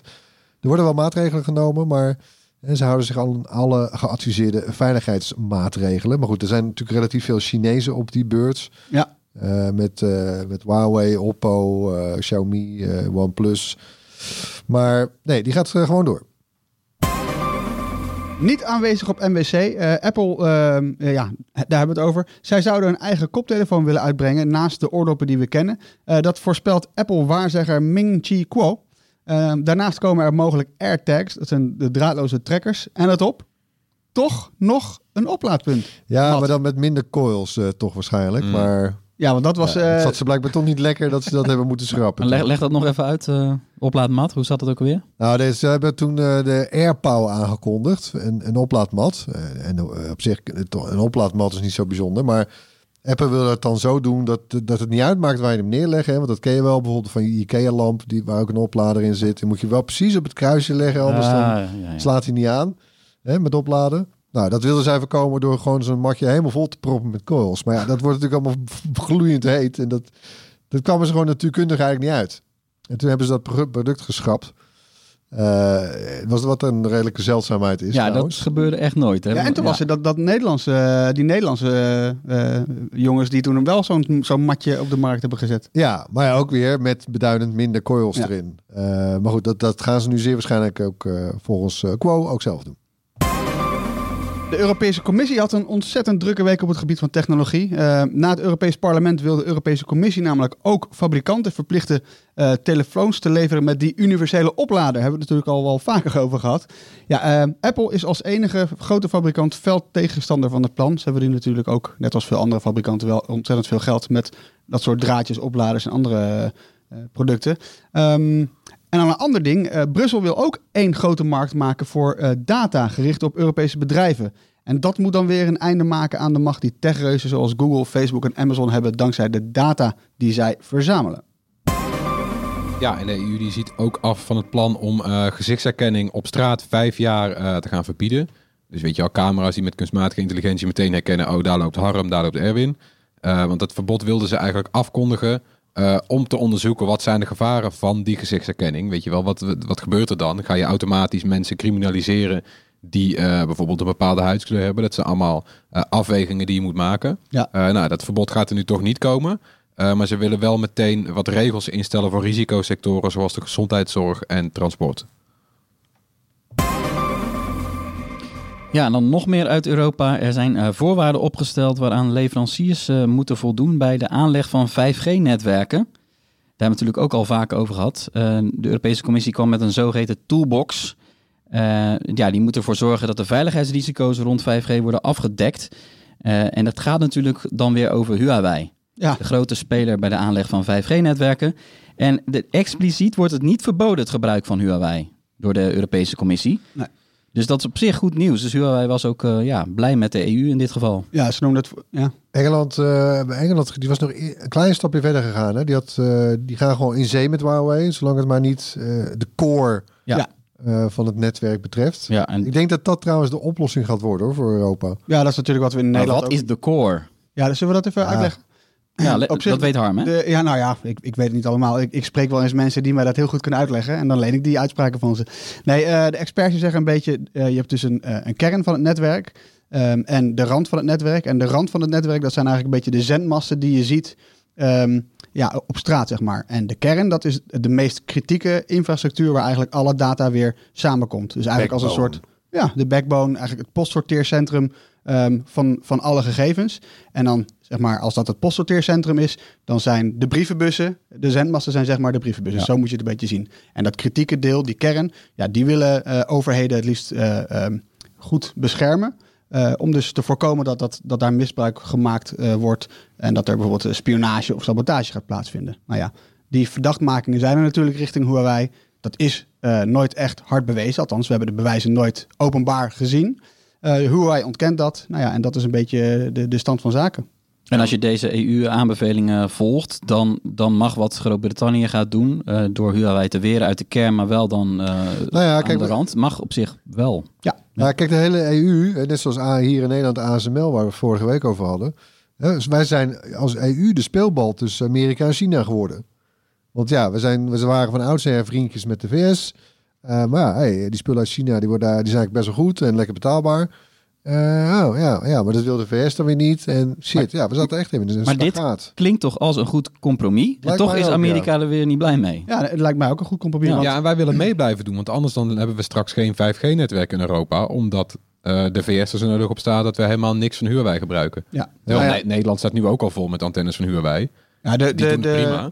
Er worden wel maatregelen genomen, maar... En ze houden zich aan alle geadviseerde veiligheidsmaatregelen. Maar goed, er zijn natuurlijk relatief veel Chinezen op die beurt. Ja. Uh, met, uh, met Huawei, Oppo, uh, Xiaomi, uh, OnePlus. Maar nee, die gaat uh, gewoon door. Niet aanwezig op M W C. Uh, Apple, uh, ja, daar hebben we het over. Zij zouden een eigen koptelefoon willen uitbrengen naast de oordoppen die we kennen. Uh, dat voorspelt Apple-waarzegger Ming-Chi Kuo. Uh, daarnaast komen er mogelijk AirTags, dat zijn de draadloze trekkers. En let op, toch nog een oplaadpunt. Ja, Mat. Maar dan met minder coils uh, toch waarschijnlijk. Mm. Maar ja, want dat was... Ja, uh, het zat ze blijkbaar toch niet lekker dat ze dat hebben moeten schrappen. Leg, leg dat nog even uit, uh, oplaadmat. Hoe zat dat ook alweer? Nou, deze, ze hebben toen uh, de AirPower aangekondigd, een, een oplaadmat. Uh, en uh, op zich, een oplaadmat is niet zo bijzonder, maar... Apple wil dat dan zo doen dat, dat het niet uitmaakt waar je hem neerlegt. Hè? Want dat ken je wel bijvoorbeeld van je IKEA-lamp, die, waar ook een oplader in zit. Die moet je wel precies op het kruisje leggen, anders ah, dan ja, ja. slaat hij niet aan hè, met opladen. Nou, dat wilden zij voorkomen door gewoon zo'n matje helemaal vol te proppen met coils. Maar ja, dat wordt natuurlijk allemaal gloeiend heet. En dat, dat kwam er gewoon natuurkundig eigenlijk niet uit. En toen hebben ze dat product geschrapt. Uh, was wat een redelijke zeldzaamheid is. Ja, trouwens. Dat gebeurde echt nooit. Hè? Ja, en toen ja. was er dat, dat Nederlandse, die Nederlandse uh, jongens die toen hem wel zo'n, zo'n matje op de markt hebben gezet. Ja, maar ja, ook weer met beduidend minder coils ja. erin. Uh, maar goed, dat, dat gaan ze nu zeer waarschijnlijk ook uh, volgens uh, Quo ook zelf doen. De Europese Commissie had een ontzettend drukke week op het gebied van technologie. Uh, na het Europees Parlement wil de Europese Commissie namelijk ook fabrikanten verplichten uh, telefoons te leveren met die universele oplader. Hebben we het natuurlijk al wel vaker over gehad. Ja, uh, Apple is als enige grote fabrikant fel tegenstander van het plan. Ze hebben nu natuurlijk ook, net als veel andere fabrikanten, wel ontzettend veel geld met dat soort draadjes, opladers en andere uh, producten. Um, En dan een ander ding. Uh, Brussel wil ook één grote markt maken voor uh, data gericht op Europese bedrijven. En dat moet dan weer een einde maken aan de macht die techreuzen zoals Google, Facebook en Amazon hebben dankzij de data die zij verzamelen. Ja, en de E U die ziet ook af van het plan om uh, gezichtsherkenning op straat vijf jaar uh, te gaan verbieden. Dus weet je al, camera's die met kunstmatige intelligentie meteen herkennen, oh daar loopt Harm, daar loopt Erwin. Uh, want dat verbod wilden ze eigenlijk afkondigen. Uh, om te onderzoeken wat zijn de gevaren van die gezichtsherkenning. Weet je wel, wat, wat gebeurt er dan? Ga je automatisch mensen criminaliseren die uh, bijvoorbeeld een bepaalde huidskleur hebben? Dat zijn allemaal uh, afwegingen die je moet maken. Ja. Uh, nou, dat verbod gaat er nu toch niet komen. Uh, maar ze willen wel meteen wat regels instellen voor risicosectoren zoals de gezondheidszorg en transport. Ja, en dan nog meer uit Europa. Er zijn uh, voorwaarden opgesteld waaraan leveranciers uh, moeten voldoen bij de aanleg van vijf G-netwerken. Daar hebben we natuurlijk ook al vaak over gehad. Uh, de Europese Commissie kwam met een zogeheten toolbox. Uh, ja, die moet ervoor zorgen dat de veiligheidsrisico's rond vijf G worden afgedekt. Uh, en dat gaat natuurlijk dan weer over Huawei. Ja. De grote speler bij de aanleg van vijf G-netwerken. En de, expliciet wordt het niet verboden, het gebruik van Huawei, door de Europese Commissie. Nee. Dus dat is op zich goed nieuws. Dus Huawei was ook uh, ja, blij met de E U in dit geval. Ja, ze noemden het... Ja. Engeland, uh, Engeland die was nog een klein stapje verder gegaan. Hè? Die, had, uh, die gaan gewoon in zee met Huawei, zolang het maar niet uh, de core ja. uh, van het netwerk betreft. Ja, en... Ik denk dat dat trouwens de oplossing gaat worden hoor, voor Europa. Ja, dat is natuurlijk wat we in Nederland... Maar wat ook... is de core? Ja, dus zullen we dat even ja. uitleggen? Ja, le- zich, dat weet Harm, hè? De, ja, nou ja, ik, ik weet het niet allemaal. Ik, ik spreek wel eens mensen die mij dat heel goed kunnen uitleggen. En dan leen ik die uitspraken van ze. Nee, uh, de experts zeggen een beetje... Uh, je hebt dus een, uh, een kern van het netwerk um, en de rand van het netwerk. En de rand van het netwerk, dat zijn eigenlijk een beetje de zendmasten die je ziet... Um, ja, op straat, zeg maar. En de kern, dat is de meest kritieke infrastructuur... waar eigenlijk alle data weer samenkomt. Dus eigenlijk backbone. Als een soort... Ja, de backbone, eigenlijk het postsorteercentrum... Um, van, van alle gegevens. En dan, zeg maar, als dat het postsorteercentrum is... dan zijn de brievenbussen... de zendmasten zijn, zeg maar, de brievenbussen. Ja. Zo moet je het een beetje zien. En dat kritieke deel, die kern... ja, die willen uh, overheden het liefst uh, um, goed beschermen... Uh, om dus te voorkomen dat, dat, dat daar misbruik gemaakt uh, wordt... en dat er bijvoorbeeld spionage of sabotage gaat plaatsvinden. Nou ja, die verdachtmakingen zijn er natuurlijk richting Huawei. Dat is uh, nooit echt hard bewezen. Althans, we hebben de bewijzen nooit openbaar gezien... Uh, Huawei ontkent dat. Nou ja, en dat is een beetje de, de stand van zaken. En als je deze E U-aanbevelingen volgt, dan, dan mag wat Groot-Brittannië gaat doen... Uh, door Huawei te weren uit de kern, maar wel dan uh, nou ja, aan kijk, de rand... mag op zich wel. Ja. Ja. Ja, kijk, de hele E U, net zoals hier in Nederland de A S M L... waar we vorige week over hadden... Dus wij zijn als E U de speelbal tussen Amerika en China geworden. Want ja, we, zijn, we waren van oudsher vriendjes met de V S... Uh, maar ja, hey, die spullen uit China die, worden, die zijn eigenlijk best wel goed en lekker betaalbaar. Uh, oh, ja, ja, maar dat wil de V S dan weer niet. En shit, maar, ja, we zaten echt in een stagaat. Maar dit klinkt toch als een goed compromis? En toch is ook, Amerika ja. er weer niet blij mee. Ja, het lijkt mij ook een goed compromis. Ja, want... ja, en wij willen mee blijven doen. Want anders dan hebben we straks geen vijf G-netwerk in Europa. Omdat uh, de V S er zo nodig op staat dat we helemaal niks van Huawei gebruiken. Ja. Nou, ja. Nederland staat nu ook al vol met antennes van Huawei. Ja, de, die de, doen de, prima.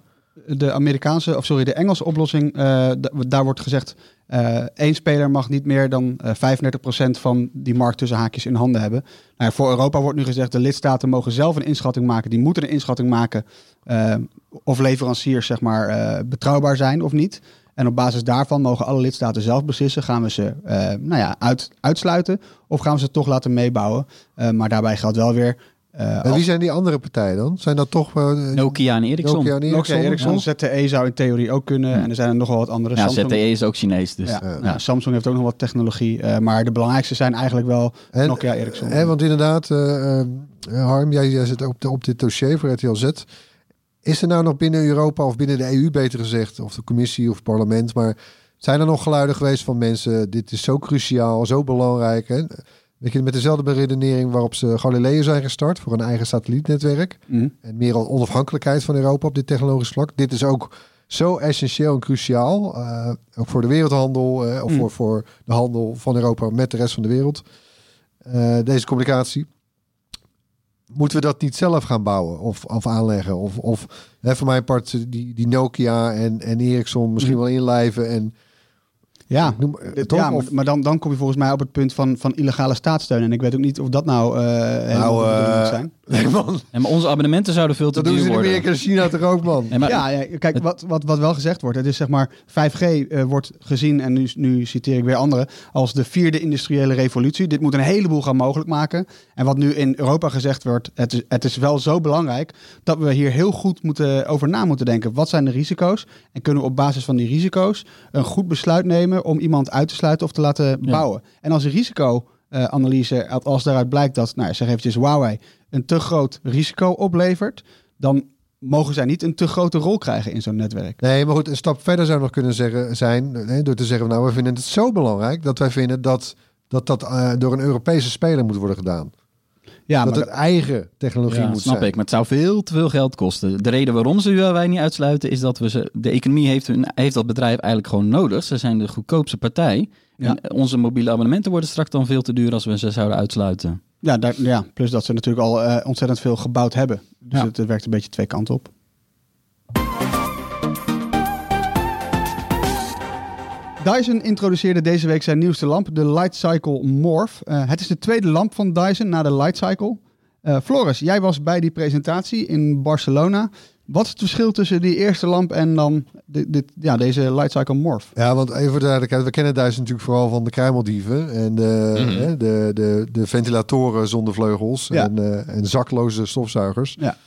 De Amerikaanse, of sorry, de Engelse oplossing, uh, d- daar wordt gezegd... Uh, één speler mag niet meer dan uh, vijfendertig procent van die markt tussen haakjes in handen hebben. Nou, voor Europa wordt nu gezegd, de lidstaten mogen zelf een inschatting maken. Die moeten een inschatting maken uh, of leveranciers zeg maar, uh, betrouwbaar zijn of niet. En op basis daarvan mogen alle lidstaten zelf beslissen. Gaan we ze uh, nou ja, uit, uitsluiten of gaan we ze toch laten meebouwen? Uh, maar daarbij geldt wel weer... Uh, en wie zijn die andere partijen dan? Zijn dat toch... Uh, Nokia en Ericsson. Nokia en Ericsson. Ericsson. Ja. Z T E zou in theorie ook kunnen. Ja. En er zijn er nogal wat andere. Ja, Samsung. Z T E is ook Chinees. Dus. Ja. Ja. Ja. Samsung heeft ook nog wat technologie. Uh, maar de belangrijkste zijn eigenlijk wel en, Nokia en Ericsson. En, want inderdaad, uh, uh, Harm, jij, jij zit op, de, op dit dossier voor R T L Z. Is er nou nog binnen Europa of binnen de E U beter gezegd... of de commissie of het parlement... maar Zijn er nog geluiden geweest van mensen? Dit is zo cruciaal, zo belangrijk. Hè? Met dezelfde beredenering waarop ze Galileo zijn gestart voor een eigen satellietnetwerk. Mm. En meer al onafhankelijkheid van Europa op dit technologisch vlak. Dit is ook zo essentieel en cruciaal. Uh, ook voor de wereldhandel uh, of mm. voor, voor de handel van Europa met de rest van de wereld. Uh, deze communicatie. Moeten we dat niet zelf gaan bouwen of, of aanleggen? Of, of hè, voor mijn part die, die Nokia en, en Ericsson misschien mm. wel inlijven en... Ja, noem, dit, ja maar, maar dan, dan kom je volgens mij op het punt van, van illegale staatssteun. En ik weet ook niet of dat nou... Uh, nou, uh, moet zijn. Nee, man. En maar onze abonnementen zouden veel te duur worden. Dat doen ze in Amerika en China toch ook, man? Nee, maar, ja, ja, kijk, wat, wat, wat wel gezegd wordt. Het is zeg maar, vijf G uh, wordt gezien, en nu, nu citeer ik weer anderen, als de vierde industriële revolutie. Dit moet een heleboel gaan mogelijk maken. En wat nu in Europa gezegd wordt, het is, het is wel zo belangrijk dat we hier heel goed moeten, over na moeten denken. Wat zijn de risico's? En kunnen we op basis van die risico's een goed besluit nemen om iemand uit te sluiten of te laten bouwen. Ja. En als een risicoanalyse, uh, als daaruit blijkt dat, nou, zeg eventjes Huawei een te groot risico oplevert, dan mogen zij niet een te grote rol krijgen in zo'n netwerk. Nee, maar goed, een stap verder zou nog kunnen zeggen zijn, nee, door te zeggen, nou, we vinden het zo belangrijk dat wij vinden dat dat, dat uh, door een Europese speler moet worden gedaan. Ja, dat maar het eigen technologie ja, moet snap zijn. Snap ik, maar het zou veel te veel geld kosten. De reden waarom ze Huawei niet uitsluiten is dat we ze, de economie heeft, hun, heeft dat bedrijf eigenlijk gewoon nodig. Ze zijn de goedkoopste partij. Ja. En onze mobiele abonnementen worden straks dan veel te duur als we ze zouden uitsluiten. Ja, daar, ja plus dat ze natuurlijk al uh, ontzettend veel gebouwd hebben. Dus ja. het, het werkt een beetje twee kanten op. Dyson introduceerde deze week zijn nieuwste lamp, de Light Cycle Morph. Uh, het is de tweede lamp van Dyson na de Light Cycle. Uh, Floris, jij was bij die presentatie in Barcelona. Wat is het verschil tussen die eerste lamp en dan dit, dit, ja, deze Light Cycle Morph? Ja, want even voor de duidelijkheid, we kennen Dyson natuurlijk vooral van de kruimeldieven en de, mm-hmm. hè, de, de, de ventilatoren zonder vleugels ja. en, uh, en zakloze stofzuigers. Ja.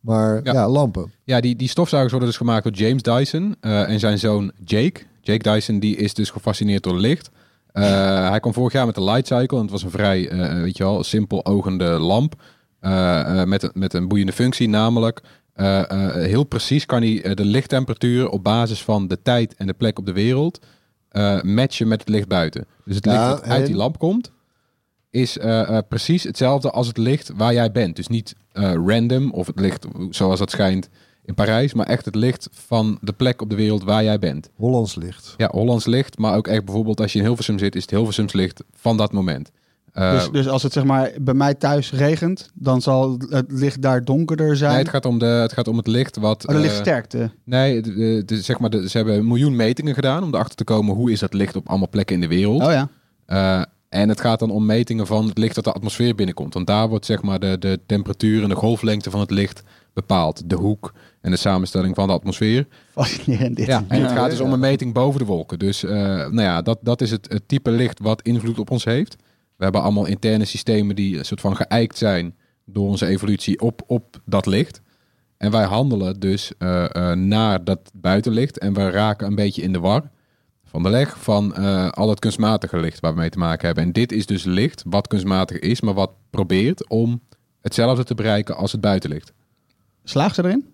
Maar ja. ja, lampen. Ja, die, die stofzuigers worden dus gemaakt door James Dyson uh, en zijn zoon Jake. Jake Dyson die is dus gefascineerd door licht. Uh, hij kwam vorig jaar met de Light Cycle. En het was een vrij, uh, weet je wel, simpel ogende lamp. Uh, uh, met, een, met een boeiende functie. Namelijk, uh, uh, heel precies kan hij uh, de lichttemperatuur op basis van de tijd en de plek op de wereld uh, matchen met het licht buiten. Dus het licht ja, dat uit die lamp komt, is uh, uh, precies hetzelfde als het licht waar jij bent. Dus niet uh, random of het licht zoals dat schijnt in Parijs, maar echt het licht van de plek op de wereld waar jij bent. Hollands licht. Ja, Hollands licht, maar ook echt bijvoorbeeld als je in Hilversum zit, is het Hilversums licht van dat moment. Uh, dus, dus als het zeg maar bij mij thuis regent, dan zal het licht daar donkerder zijn? Nee, het gaat om, de, het, gaat om het licht wat... Oh, de uh, lichtsterkte? Nee, de, de, de, zeg maar de, ze hebben een miljoen metingen gedaan om erachter te komen hoe is dat licht op allemaal plekken in de wereld. Oh ja. Uh, en het gaat dan om metingen van het licht dat de atmosfeer binnenkomt. Want daar wordt zeg maar de, de temperatuur en de golflengte van het licht bepaald. De hoek en de samenstelling van de atmosfeer. Fascinerend dit. Ja, en het gaat dus om een meting boven de wolken. Dus uh, nou ja, dat, dat is het, het type licht wat invloed op ons heeft. We hebben allemaal interne systemen die een soort van geëikt zijn door onze evolutie op, op dat licht. En wij handelen dus uh, uh, naar dat buitenlicht. En we raken een beetje in de war van de leg van uh, al het kunstmatige licht waar we mee te maken hebben. En dit is dus licht wat kunstmatig is, maar wat probeert om hetzelfde te bereiken als het buitenlicht. Slaagt ze erin?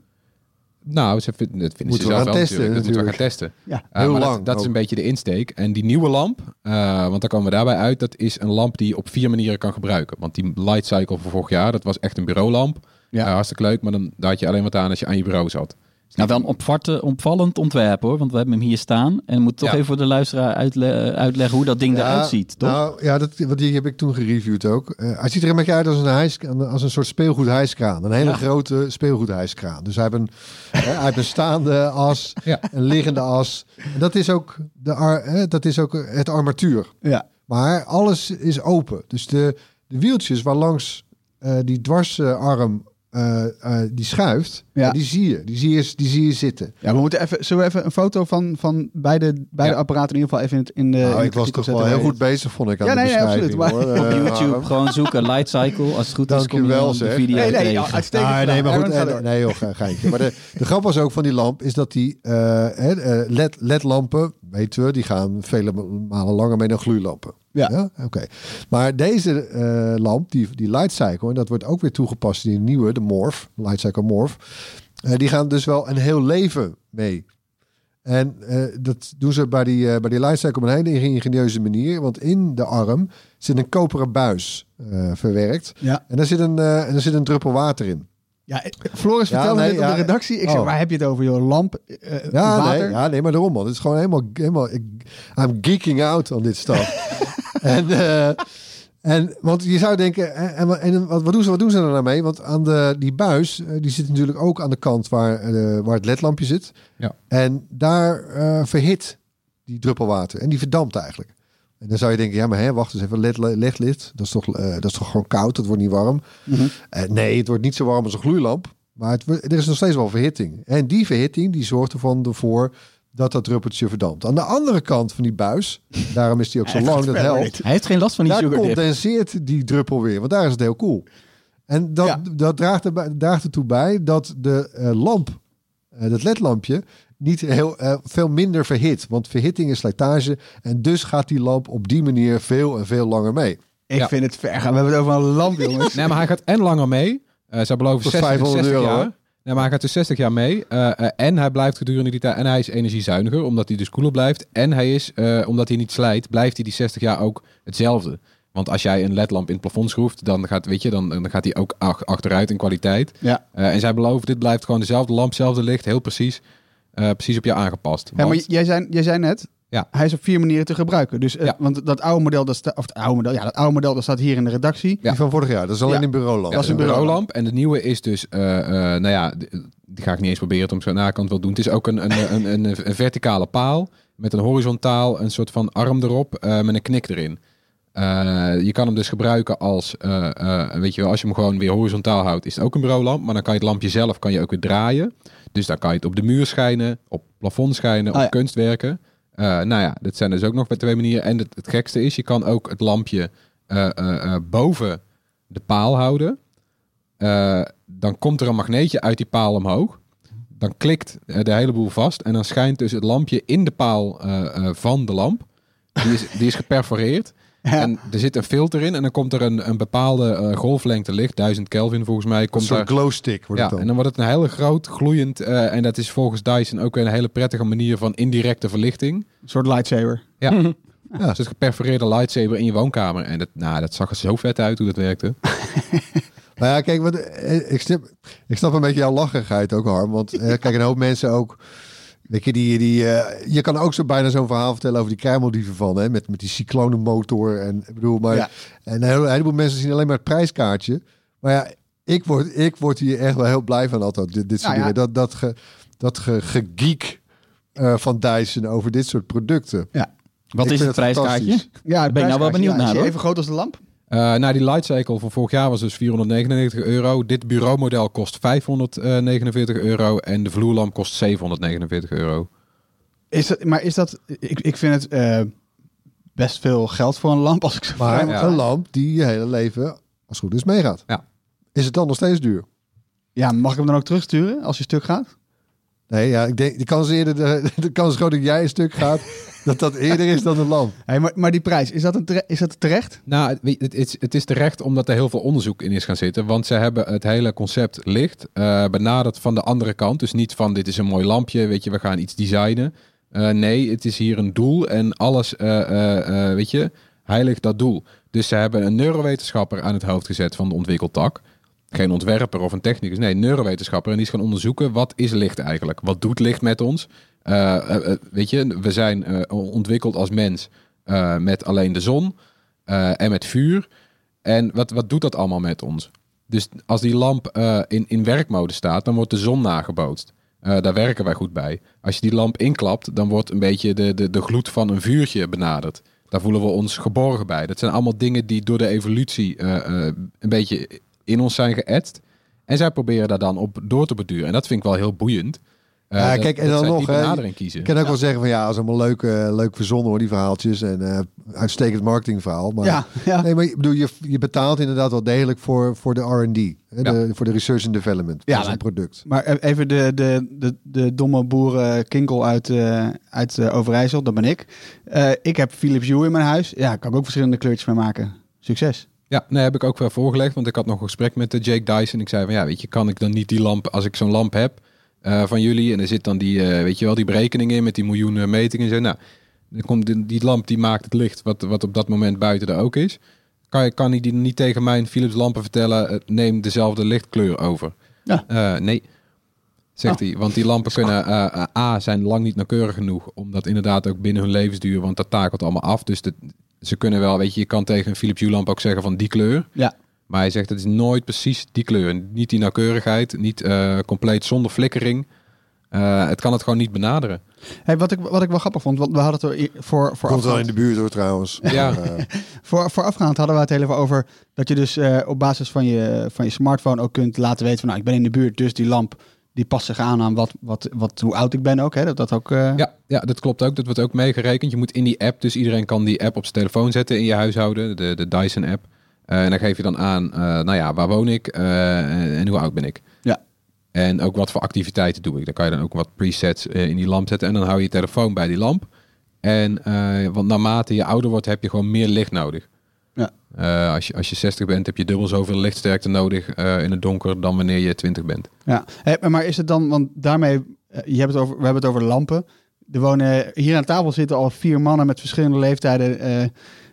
Nou, dat vinden ze we zelf gaan wel testen, natuurlijk. Dat moeten we gaan testen. Ja, uh, heel lang. Dat, dat is een beetje de insteek. En die nieuwe lamp, uh, want dan komen we daarbij uit, dat is een lamp die je op vier manieren kan gebruiken. Want die Light Cycle van vorig jaar, dat was echt een bureaulamp. Ja. Uh, hartstikke leuk, maar dan daar had je alleen wat aan als je aan je bureau zat. Nou, wel een opvarte, opvallend ontwerp hoor, want we hebben hem hier staan. En moet toch ja. even voor de luisteraar uitle- uitleggen hoe dat ding ja, eruit ziet, toch? Nou, ja, dat, want die heb ik toen gereviewd ook. Uh, hij ziet er een beetje uit als een, hijs, als een soort speelgoedhijskraan. Een hele ja. grote speelgoedhijskraan. Dus hij heeft een, hij heeft een staande as, ja. een liggende as. En dat is ook, de ar, hè, dat is ook het armatuur. Ja. Maar alles is open. Dus de, de wieltjes waar langs uh, die dwarsarm... Uh, uh, die schuift, ja. die zie je. Die zie je, die zie je zitten. Ja, we moeten even, zullen we even een foto van, van beide, beide ja. apparaten in ieder geval even in, het, in de... Nou, in de ik was toch wel heel goed bezig, vond ik, aan ja, de nee, beschrijving. Nee, absoluut. Maar, uh, op YouTube uh, gewoon zoeken, Light Cycle. Als het goed Dank is, kom je wel, de video nee, nee, ja, uitstekend. Ah, nee, maar goed, eh, nee, joh, ga, geintje. Maar de, de grap was ook van die lamp, is dat die uh, led, LED-lampen, weten we, die gaan vele malen langer mee dan gloeilampen. Ja, ja? Oké. Okay. Maar deze uh, lamp, die, die Light Cycle, en dat wordt ook weer toegepast in die nieuwe, de Morph, Light Cycle Morph, uh, die gaan dus wel een heel leven mee. En uh, dat doen ze bij die, uh, bij die Light Cycle op een hele ingenieuze manier. Want in de arm zit een koperen buis uh, verwerkt. Ja. En daar zit, een, uh, daar zit een druppel water in. Ja, Floris ja, vertelde nee, dit ja, op de redactie. Ik oh. zeg, waar heb je het over, joh? Lamp, uh, ja, water? Nee, ja, nee, maar daarom, man. Het is gewoon helemaal... helemaal ik, I'm geeking out on dit stuff. en, uh, en, want je zou denken... En, en wat, wat, doen ze, wat doen ze er nou mee? Want aan de, die buis, die zit natuurlijk ook aan de kant waar, uh, waar het ledlampje zit. Ja. En daar uh, verhit die druppelwater. En die verdampt eigenlijk. En dan zou je denken, ja, maar hè, wacht eens even, led, led, led. Dat is toch, uh, dat is toch gewoon koud, dat wordt niet warm. Mm-hmm. Uh, nee, het wordt niet zo warm als een gloeilamp. Maar het, er is nog steeds wel verhitting. En die verhitting, die zorgt ervan ervoor dat dat druppeltje verdampt. Aan de andere kant van die buis, daarom is die ook zo lang, dat helpt. Hij heeft geen last van die sugardip. Daar condenseert die druppel weer, want daar is het heel koel. En dat, ja. dat draagt, er, draagt ertoe bij dat de uh, lamp, uh, dat ledlampje... niet heel uh, veel minder verhit. Want verhitting is slijtage. En dus gaat die lamp op die manier veel en veel langer mee. Ik ja. vind het ver gaan. We hebben het over een lamp, jongens. Nee, maar hij gaat en langer mee. Uh, ze beloven zestig, vijfhonderd zestig euro. Jaar. Nee, maar hij gaat er zestig jaar mee. Uh, uh, en hij blijft gedurende die tijd. En hij is energiezuiniger, omdat hij dus koeler blijft. En hij is, uh, omdat hij niet slijt, blijft hij die zestig jaar ook hetzelfde. Want als jij een ledlamp in het plafond schroeft, dan gaat, weet je, dan, dan gaat hij ook ach- achteruit in kwaliteit. Ja. Uh, en zij beloven, dit blijft gewoon dezelfde lamp, hetzelfde licht, heel precies. Uh, precies op je aangepast. Want... Ja, maar jij zei, jij zei net, ja. hij is op vier manieren te gebruiken. Dus, uh, ja. Want dat oude model, dat sta, of het oude model, ja, dat oude model, dat staat hier in de redactie. Ja. Die van vorig jaar, dat is alleen ja. een bureaulamp. Ja, dat is een bureaulamp. En de nieuwe is dus, uh, uh, nou ja, die ga ik niet eens proberen om zo aan de kant wel doen. Het is ook een, een, een, een, een verticale paal met een horizontaal, een soort van arm erop uh, met een knik erin. Uh, je kan hem dus gebruiken als, uh, uh, weet je wel, als je hem gewoon weer horizontaal houdt, is het ook een bureaulamp. Maar dan kan je het lampje zelf kan je ook weer draaien. Dus dan kan je het op de muur schijnen, op plafond schijnen, op ah, ja. kunstwerken. Uh, nou ja, dat zijn dus ook nog maar twee manieren. En het, het gekste is, je kan ook het lampje uh, uh, uh, boven de paal houden. Uh, dan komt er een magneetje uit die paal omhoog. Dan klikt uh, de hele boel vast en dan schijnt dus het lampje in de paal uh, uh, van de lamp. Die is, die is geperforeerd. Ja. En er zit een filter in en dan komt er een, een bepaalde uh, golflengte licht, duizend Kelvin volgens mij. Komt een soort er... glow stick wordt ja, het dan. En dan wordt het een hele groot, gloeiend, uh, en dat is volgens Dyson ook een hele prettige manier van indirecte verlichting. Een soort lightsaber. Ja, mm-hmm. ja. ja. Dus een geperforeerde lightsaber in je woonkamer. En dat, nou, dat zag er zo vet uit hoe dat werkte. Nou ja, kijk, want, eh, ik, snap, ik snap een beetje jouw lachigheid ook, Harm. Want eh, kijk, een hoop mensen ook... Weet je, die, die, uh, je kan ook zo bijna zo'n verhaal vertellen over die kruimeldieven van, hè, met, met die cyclonenmotor. En, ik bedoel, maar, ja. en een, hele, een heleboel mensen zien alleen maar het prijskaartje. Maar ja, ik word, ik word hier echt wel heel blij van altijd. Dit, dit soort nou, dingen. Ja. Dat, dat, ge, dat ge, gegeek uh, van Dyson over dit soort producten. Ja. Wat ik is het prijskaartje? Ja, daar ben ik nou wel benieuwd ja, naar. Is hoor. Even groot als de lamp? Uh, nou, die Light Cycle van vorig jaar was dus vierhonderdnegenennegentig euro. Dit bureaumodel kost vijfhonderdnegenenveertig euro en de vloerlamp kost zevenhonderdnegenenveertig euro. Is dat, maar is dat... Ik, ik vind het uh, best veel geld voor een lamp. Als ik zo maar ja. een lamp die je hele leven, als het goed is, meegaat. Ja. Is het dan nog steeds duur? Ja, mag ik hem dan ook terugsturen als je stuk gaat? Nee, ja, ik denk, de kans eerder, de, de kans groot dat jij een stuk gaat, dat dat eerder is dan een lamp. Hey, maar, maar die prijs, is dat, een tere, is dat terecht? Nou, het is, het is terecht omdat er heel veel onderzoek in is gaan zitten. Want ze hebben het hele concept licht uh, benaderd van de andere kant. Dus niet van dit is een mooi lampje, weet je, we gaan iets designen. Uh, nee, het is hier een doel en alles, uh, uh, uh, weet je, heiligt dat doel. Dus ze hebben een neurowetenschapper aan het hoofd gezet van de ontwikkeltak. Geen ontwerper of een technicus, nee, neurowetenschapper. En die is gaan onderzoeken, wat is licht eigenlijk? Wat doet licht met ons? Uh, uh, weet je, we zijn uh, ontwikkeld als mens uh, met alleen de zon uh, en met vuur. En wat, wat doet dat allemaal met ons? Dus als die lamp uh, in, in werkmode staat, dan wordt de zon nagebootst. Uh, daar werken wij goed bij. Als je die lamp inklapt, dan wordt een beetje de, de, de gloed van een vuurtje benaderd. Daar voelen we ons geborgen bij. Dat zijn allemaal dingen die door de evolutie uh, uh, een beetje... in ons zijn geëtst. En zij proberen daar dan op door te beduren. En dat vind ik wel heel boeiend. Uh, ja, kijk, en dan nog, hè, kiezen. Ik kan ook ja. wel zeggen van ja, dat is allemaal leuk, uh, leuk verzonnen hoor, die verhaaltjes. En uh, uitstekend marketingverhaal. Maar, ja, ja. Nee, maar ik bedoel, je, je betaalt inderdaad wel degelijk voor, voor de R en D. Hè, ja. de, voor de research and development. Ja, dat is een product. Maar even de, de, de, de domme boerenkinkel uit, uh, uit uh, Overijssel, dat ben ik. Uh, ik heb Philips Hue in mijn huis. Ja, daar kan ik ook verschillende kleurtjes mee maken. Succes. Ja, nee, heb ik ook wel voorgelegd, want ik had nog een gesprek met de Jake Dyson. Ik zei van, ja, weet je, kan ik dan niet die lamp, als ik zo'n lamp heb, uh, van jullie. En er zit dan die, uh, weet je wel, die berekening in met die miljoenen metingen. En zo. Nou, dan komt die, die lamp die maakt het licht wat, wat op dat moment buiten er ook is. Kan, kan ik die niet tegen mijn Philips lampen vertellen, uh, neem dezelfde lichtkleur over? Ja. Uh, nee, zegt oh. hij. Want die lampen kunnen, uh, uh, A, zijn lang niet nauwkeurig genoeg. Omdat inderdaad ook binnen hun levensduur, want dat takelt allemaal af. Dus de, ze kunnen wel, weet je, je kan tegen een Philips Hue lamp ook zeggen van die kleur. Ja. Maar hij zegt, het is nooit precies die kleur. Niet die nauwkeurigheid, niet uh, compleet zonder flikkering. Uh, het kan het gewoon niet benaderen. Hey, wat, ik, wat ik wel grappig vond, want we hadden het er voor, voor Komt wel in de buurt hoor trouwens. Ja. voor, voorafgaand hadden we het helemaal over dat je dus uh, op basis van je, van je smartphone ook kunt laten weten van nou, ik ben in de buurt, dus die lamp die past zich aan aan wat, wat, wat, hoe oud ik ben ook. Hè? Dat, dat ook uh... ja, ja, dat klopt ook. Dat wordt ook meegerekend. Je moet in die app, dus iedereen kan die app op zijn telefoon zetten in je huishouden, de, de Dyson app. Uh, en dan geef je dan aan, uh, nou ja, waar woon ik uh, en, en hoe oud ben ik. Ja. En ook wat voor activiteiten doe ik. Dan kan je dan ook wat presets uh, in die lamp zetten. En dan hou je je telefoon bij die lamp. En uh, want naarmate je ouder wordt, heb je gewoon meer licht nodig. Ja. Uh, als je, als je zestig bent, heb je dubbel zoveel lichtsterkte nodig uh, in het donker dan wanneer je twintig bent. Ja, hey, maar is het dan, want daarmee, uh, je hebt het over, we hebben het over lampen. Er wonen, hier aan tafel zitten al vier mannen met verschillende leeftijden. Uh,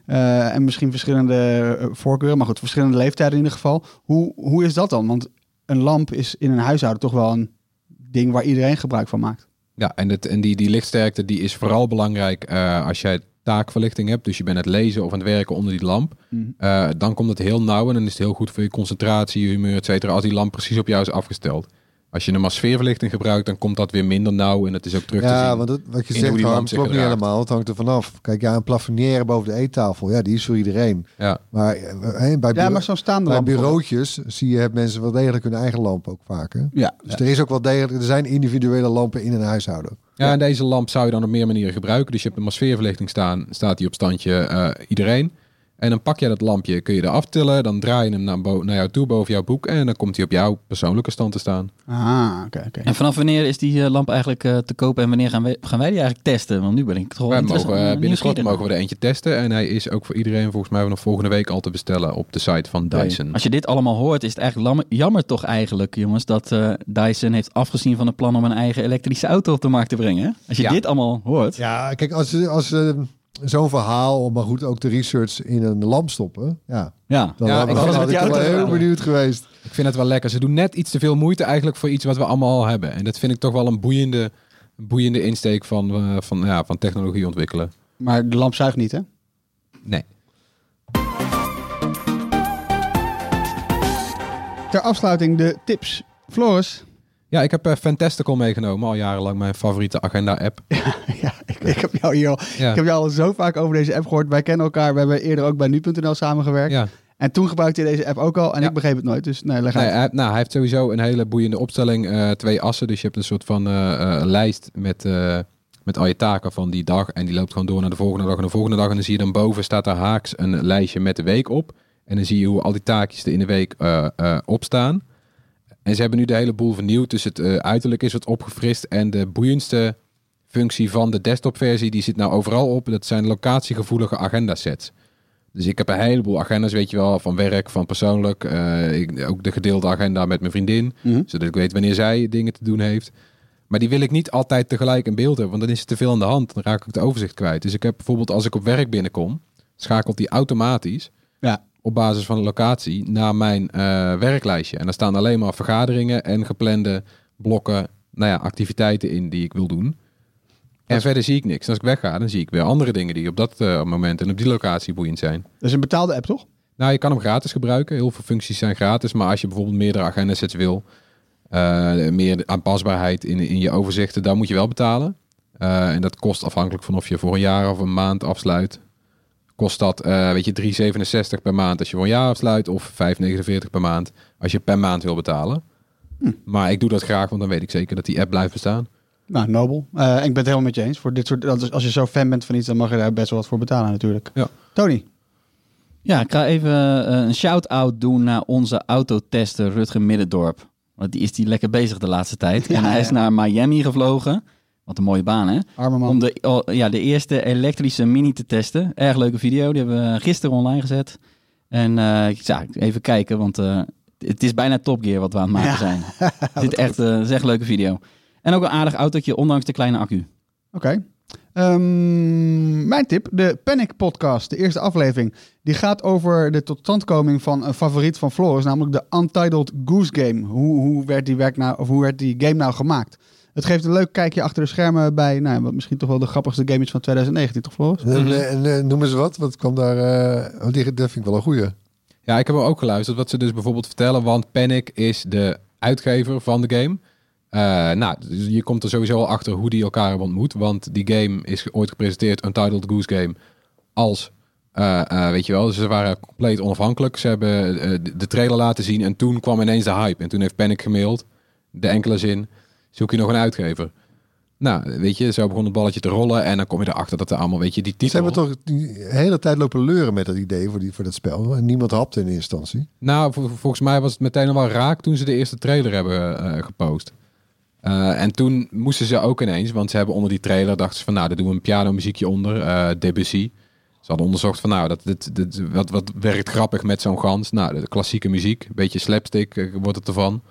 Uh, en misschien verschillende voorkeuren, maar goed, verschillende leeftijden in ieder geval. Hoe, hoe is dat dan? Want een lamp is in een huishouden toch wel een ding waar iedereen gebruik van maakt. Ja, en, het, en die, die lichtsterkte die is vooral belangrijk uh, als jij taakverlichting hebt. Dus je bent aan het lezen of aan het werken onder die lamp. Mm-hmm. Uh, dan komt het heel nauw en dan is het heel goed voor je concentratie, je humeur, et cetera, als die lamp precies op jou is afgesteld. Als je een sfeerverlichting gebruikt, dan komt dat weer minder nauw. En dat is ook terug te ja, zien. Ja, want dat, wat je zegt, dat klopt niet helemaal. Het hangt er vanaf. Kijk, ja, een plafonière boven de eettafel, ja, die is voor iedereen. Ja. Maar, hey, bij, ja, maar zo staan bij bureautjes voor. Zie je het mensen wel degelijk hun eigen lamp ook vaker. Ja. Dus ja. Er is ook wel degelijk, er zijn individuele lampen in een huishouden. Ja, ja, en deze lamp zou je dan op meer manieren gebruiken. Dus je hebt een sfeerverlichting staan, staat die op standje uh, iedereen. En dan pak je dat lampje, kun je eraf tillen, dan draai je hem naar, bo- naar jou toe boven jouw boek en dan komt hij op jouw persoonlijke stand te staan. Ah, oké, okay, oké. Okay. En vanaf wanneer is die uh, lamp eigenlijk uh, te koop en wanneer gaan wij, gaan wij die eigenlijk testen? Want nu ben ik toch wel interessant. Uh, binnenkort mogen we er eentje testen en hij is ook voor iedereen volgens mij nog volgende week al te bestellen op de site van Dyson. Nee. Als je dit allemaal hoort is het eigenlijk lam- jammer toch eigenlijk, jongens, dat uh, Dyson heeft afgezien van het plan om een eigen elektrische auto op de markt te brengen. Als je ja. dit allemaal hoort. Ja, kijk, als... als uh, zo'n verhaal, maar goed, ook de research in een lamp stoppen. Ja, ja. Dan ja, ik ben wel heel verhaal. benieuwd geweest. Ik vind het wel lekker. Ze doen net iets te veel moeite eigenlijk voor iets wat we allemaal al hebben. En dat vind ik toch wel een boeiende, boeiende insteek van, uh, van, ja, van technologie ontwikkelen. Maar de lamp zuigt niet, hè? Nee. Ter afsluiting de tips. Floris? Ja, ik heb uh, Fantastical meegenomen. Al jarenlang mijn favoriete agenda-app. Ja, ja. Ik heb jou hier al, ja. ik heb jou al zo vaak over deze app gehoord. Wij kennen elkaar. We hebben eerder ook bij nu punt n l samengewerkt. Ja. En toen gebruikte hij deze app ook al. En ja. ik begreep het nooit. Dus nee, leg nee, uit. Hij, nou, hij heeft sowieso een hele boeiende opstelling. Uh, twee assen. Dus je hebt een soort van uh, uh, lijst met, uh, met al je taken van die dag. En die loopt gewoon door naar de volgende dag en de volgende dag. En dan zie je dan boven staat daar haaks een lijstje met de week op. En dan zie je hoe al die taakjes er in de week uh, uh, opstaan. En ze hebben nu de hele boel vernieuwd. Dus het uh, uiterlijk is wat opgefrist. En de boeiendste functie van de desktopversie, die zit nou overal op. Dat zijn locatiegevoelige agendasets. Dus ik heb een heleboel agendas, weet je wel, van werk, van persoonlijk. Uh, ik, ook de gedeelde agenda met mijn vriendin, mm-hmm. zodat ik weet wanneer zij dingen te doen heeft. Maar die wil ik niet altijd tegelijk in beeld hebben, want dan is het te veel aan de hand. Dan raak ik het overzicht kwijt. Dus ik heb bijvoorbeeld, als ik op werk binnenkom, schakelt die automatisch ja. op basis van de locatie naar mijn uh, werklijstje. En daar staan alleen maar vergaderingen en geplande blokken, nou ja, activiteiten in die ik wil doen. En verder zie ik niks. En als ik wegga, dan zie ik weer andere dingen die op dat uh, moment en op die locatie boeiend zijn. Dat is een betaalde app, toch? Nou, je kan hem gratis gebruiken. Heel veel functies zijn gratis. Maar als je bijvoorbeeld meerdere agendasets wil, uh, meer aanpasbaarheid in, in je overzichten, dan moet je wel betalen. Uh, en dat kost afhankelijk van of je voor een jaar of een maand afsluit. Kost dat, uh, weet je, drie euro zevenenzestig per maand als je voor een jaar afsluit of vijf euro negenenveertig per maand als je per maand wil betalen. Hm. Maar ik doe dat graag, want dan weet ik zeker dat die app blijft bestaan. Nou, nobel. Uh, ik ben het helemaal met je eens. Voor dit soort, als je zo fan bent van iets, dan mag je daar best wel wat voor betalen natuurlijk. Ja. Tony? Ja, ik ga even een shout-out doen naar onze autotester Rutger Middendorp. Want die is die lekker bezig de laatste tijd. Ja, en hij ja. is naar Miami gevlogen. Wat een mooie baan, hè? Arme man. Om de, oh, ja, de eerste elektrische mini te testen. Erg leuke video. Die hebben we gisteren online gezet. En uh, ik zou even kijken, want uh, het is bijna Top Gear wat we aan het maken ja. zijn. Het is echt, uh, is echt een leuke video. En ook een aardig autootje, ondanks de kleine accu. Oké. Okay. Um, mijn tip, de Panic Podcast, de eerste aflevering. Die gaat over de totstandkoming van een favoriet van Floris, namelijk de Untitled Goose Game. Hoe, hoe, werd, die werk nou, of hoe werd die game nou gemaakt? Het geeft een leuk kijkje achter de schermen bij, nou, wat misschien toch wel de grappigste game is van twintig negentien, toch Floris? Noem eens wat, wat kwam daar, uh, oh, die, dat vind ik wel een goeie. Ja, ik heb hem ook geluisterd, wat ze dus bijvoorbeeld vertellen, want Panic is de uitgever van de game. Uh, nou, je komt er sowieso al achter hoe die elkaar hebben ontmoet, want die game is ooit gepresenteerd, Untitled Goose Game, als, uh, uh, weet je wel, dus ze waren compleet onafhankelijk. Ze hebben uh, de trailer laten zien en toen kwam ineens de hype en toen heeft Panic gemaild, de enkele zin, zoek je nog een uitgever. Nou, weet je, zo begon het balletje te rollen en dan kom je erachter dat er allemaal, weet je, die titel... Ze hebben toch die hele tijd lopen leuren met dat idee voor, die, voor dat spel. En niemand hapte in eerste instantie. Nou, vol, volgens mij was het meteen al wel raak toen ze de eerste trailer hebben uh, gepost. Uh, en toen moesten ze ook ineens, want ze hebben onder die trailer dachten ze van, nou, daar doen we een pianomuziekje onder, uh, Debussy. Ze hadden onderzocht van, nou, dat, dit, dit, wat, wat werkt grappig met zo'n gans? Nou, de klassieke muziek, een beetje slapstick uh, wordt het ervan.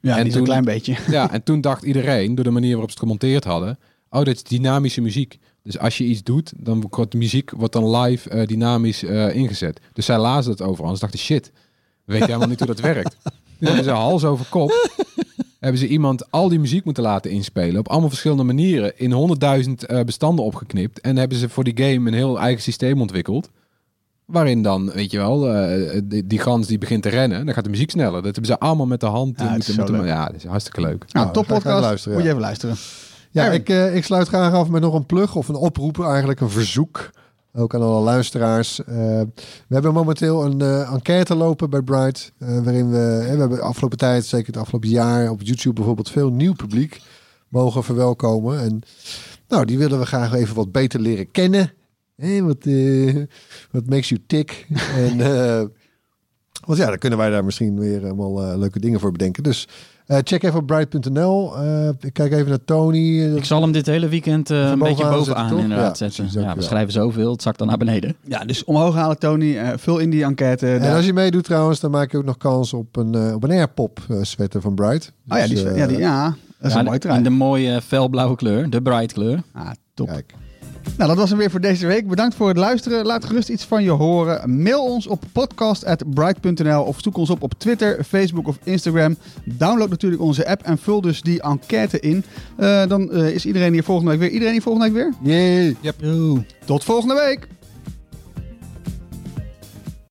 Ja, en toen, een klein beetje. Ja, en toen dacht iedereen, door de manier waarop ze het gemonteerd hadden, oh, dit is dynamische muziek. Dus als je iets doet, dan wordt de muziek wordt dan live uh, dynamisch uh, ingezet. Dus zij lazen het overal. En ze dachten, shit, weet je helemaal niet hoe dat werkt. Toen hebben ze hals over kop, hebben ze iemand al die muziek moeten laten inspelen, op allemaal verschillende manieren, in honderdduizend uh, bestanden opgeknipt. En hebben ze voor die game een heel eigen systeem ontwikkeld. Waarin dan, weet je wel, uh, die, die gans die begint te rennen, dan gaat de muziek sneller. Dat hebben ze allemaal met de hand. Ja, moeten, moeten, maar, ja, dat is hartstikke leuk. Nou, nou top podcast, ja. Moet je even luisteren. Ja, ja ik, uh, ik sluit graag af met nog een plug of een oproep, eigenlijk een verzoek. Ook aan alle luisteraars. Uh, we hebben momenteel een uh, enquête lopen bij Bright. Uh, waarin we, uh, we hebben de afgelopen tijd, zeker het afgelopen jaar, op YouTube bijvoorbeeld veel nieuw publiek mogen verwelkomen. En nou, die willen we graag even wat beter leren kennen. Hey, wat, uh, wat makes you tick? en, uh, want ja, dan kunnen wij daar misschien weer helemaal uh, leuke dingen voor bedenken. Dus uh, check even op bright punt n l. Uh, ik kijk even naar Tony. Ik zal hem dit hele weekend uh, een beetje bovenaan zetten, inderdaad ja, zetten. Ja, we ja. schrijven zoveel, het zakt dan naar beneden. Ja, dus omhoog halen Tony, uh, vul in die enquête. En daar. Als je meedoet trouwens, dan maak je ook nog kans op een, uh, op een Airpop uh, sweater van Bright. Dus, oh ja, die, uh, ja, die, ja, dat is ja, een mooi trui. En de mooie felblauwe kleur, de Bright kleur. Ah, top. Kijk. Nou, dat was hem weer voor deze week. Bedankt voor het luisteren. Laat gerust iets van je horen. Mail ons op podcast at bright punt n l of zoek ons op op Twitter, Facebook of Instagram. Download natuurlijk onze app en vul dus die enquête in. Uh, dan uh, is iedereen hier volgende week weer. Iedereen hier volgende week weer? Jee. Yeah. Yep. Tot volgende week.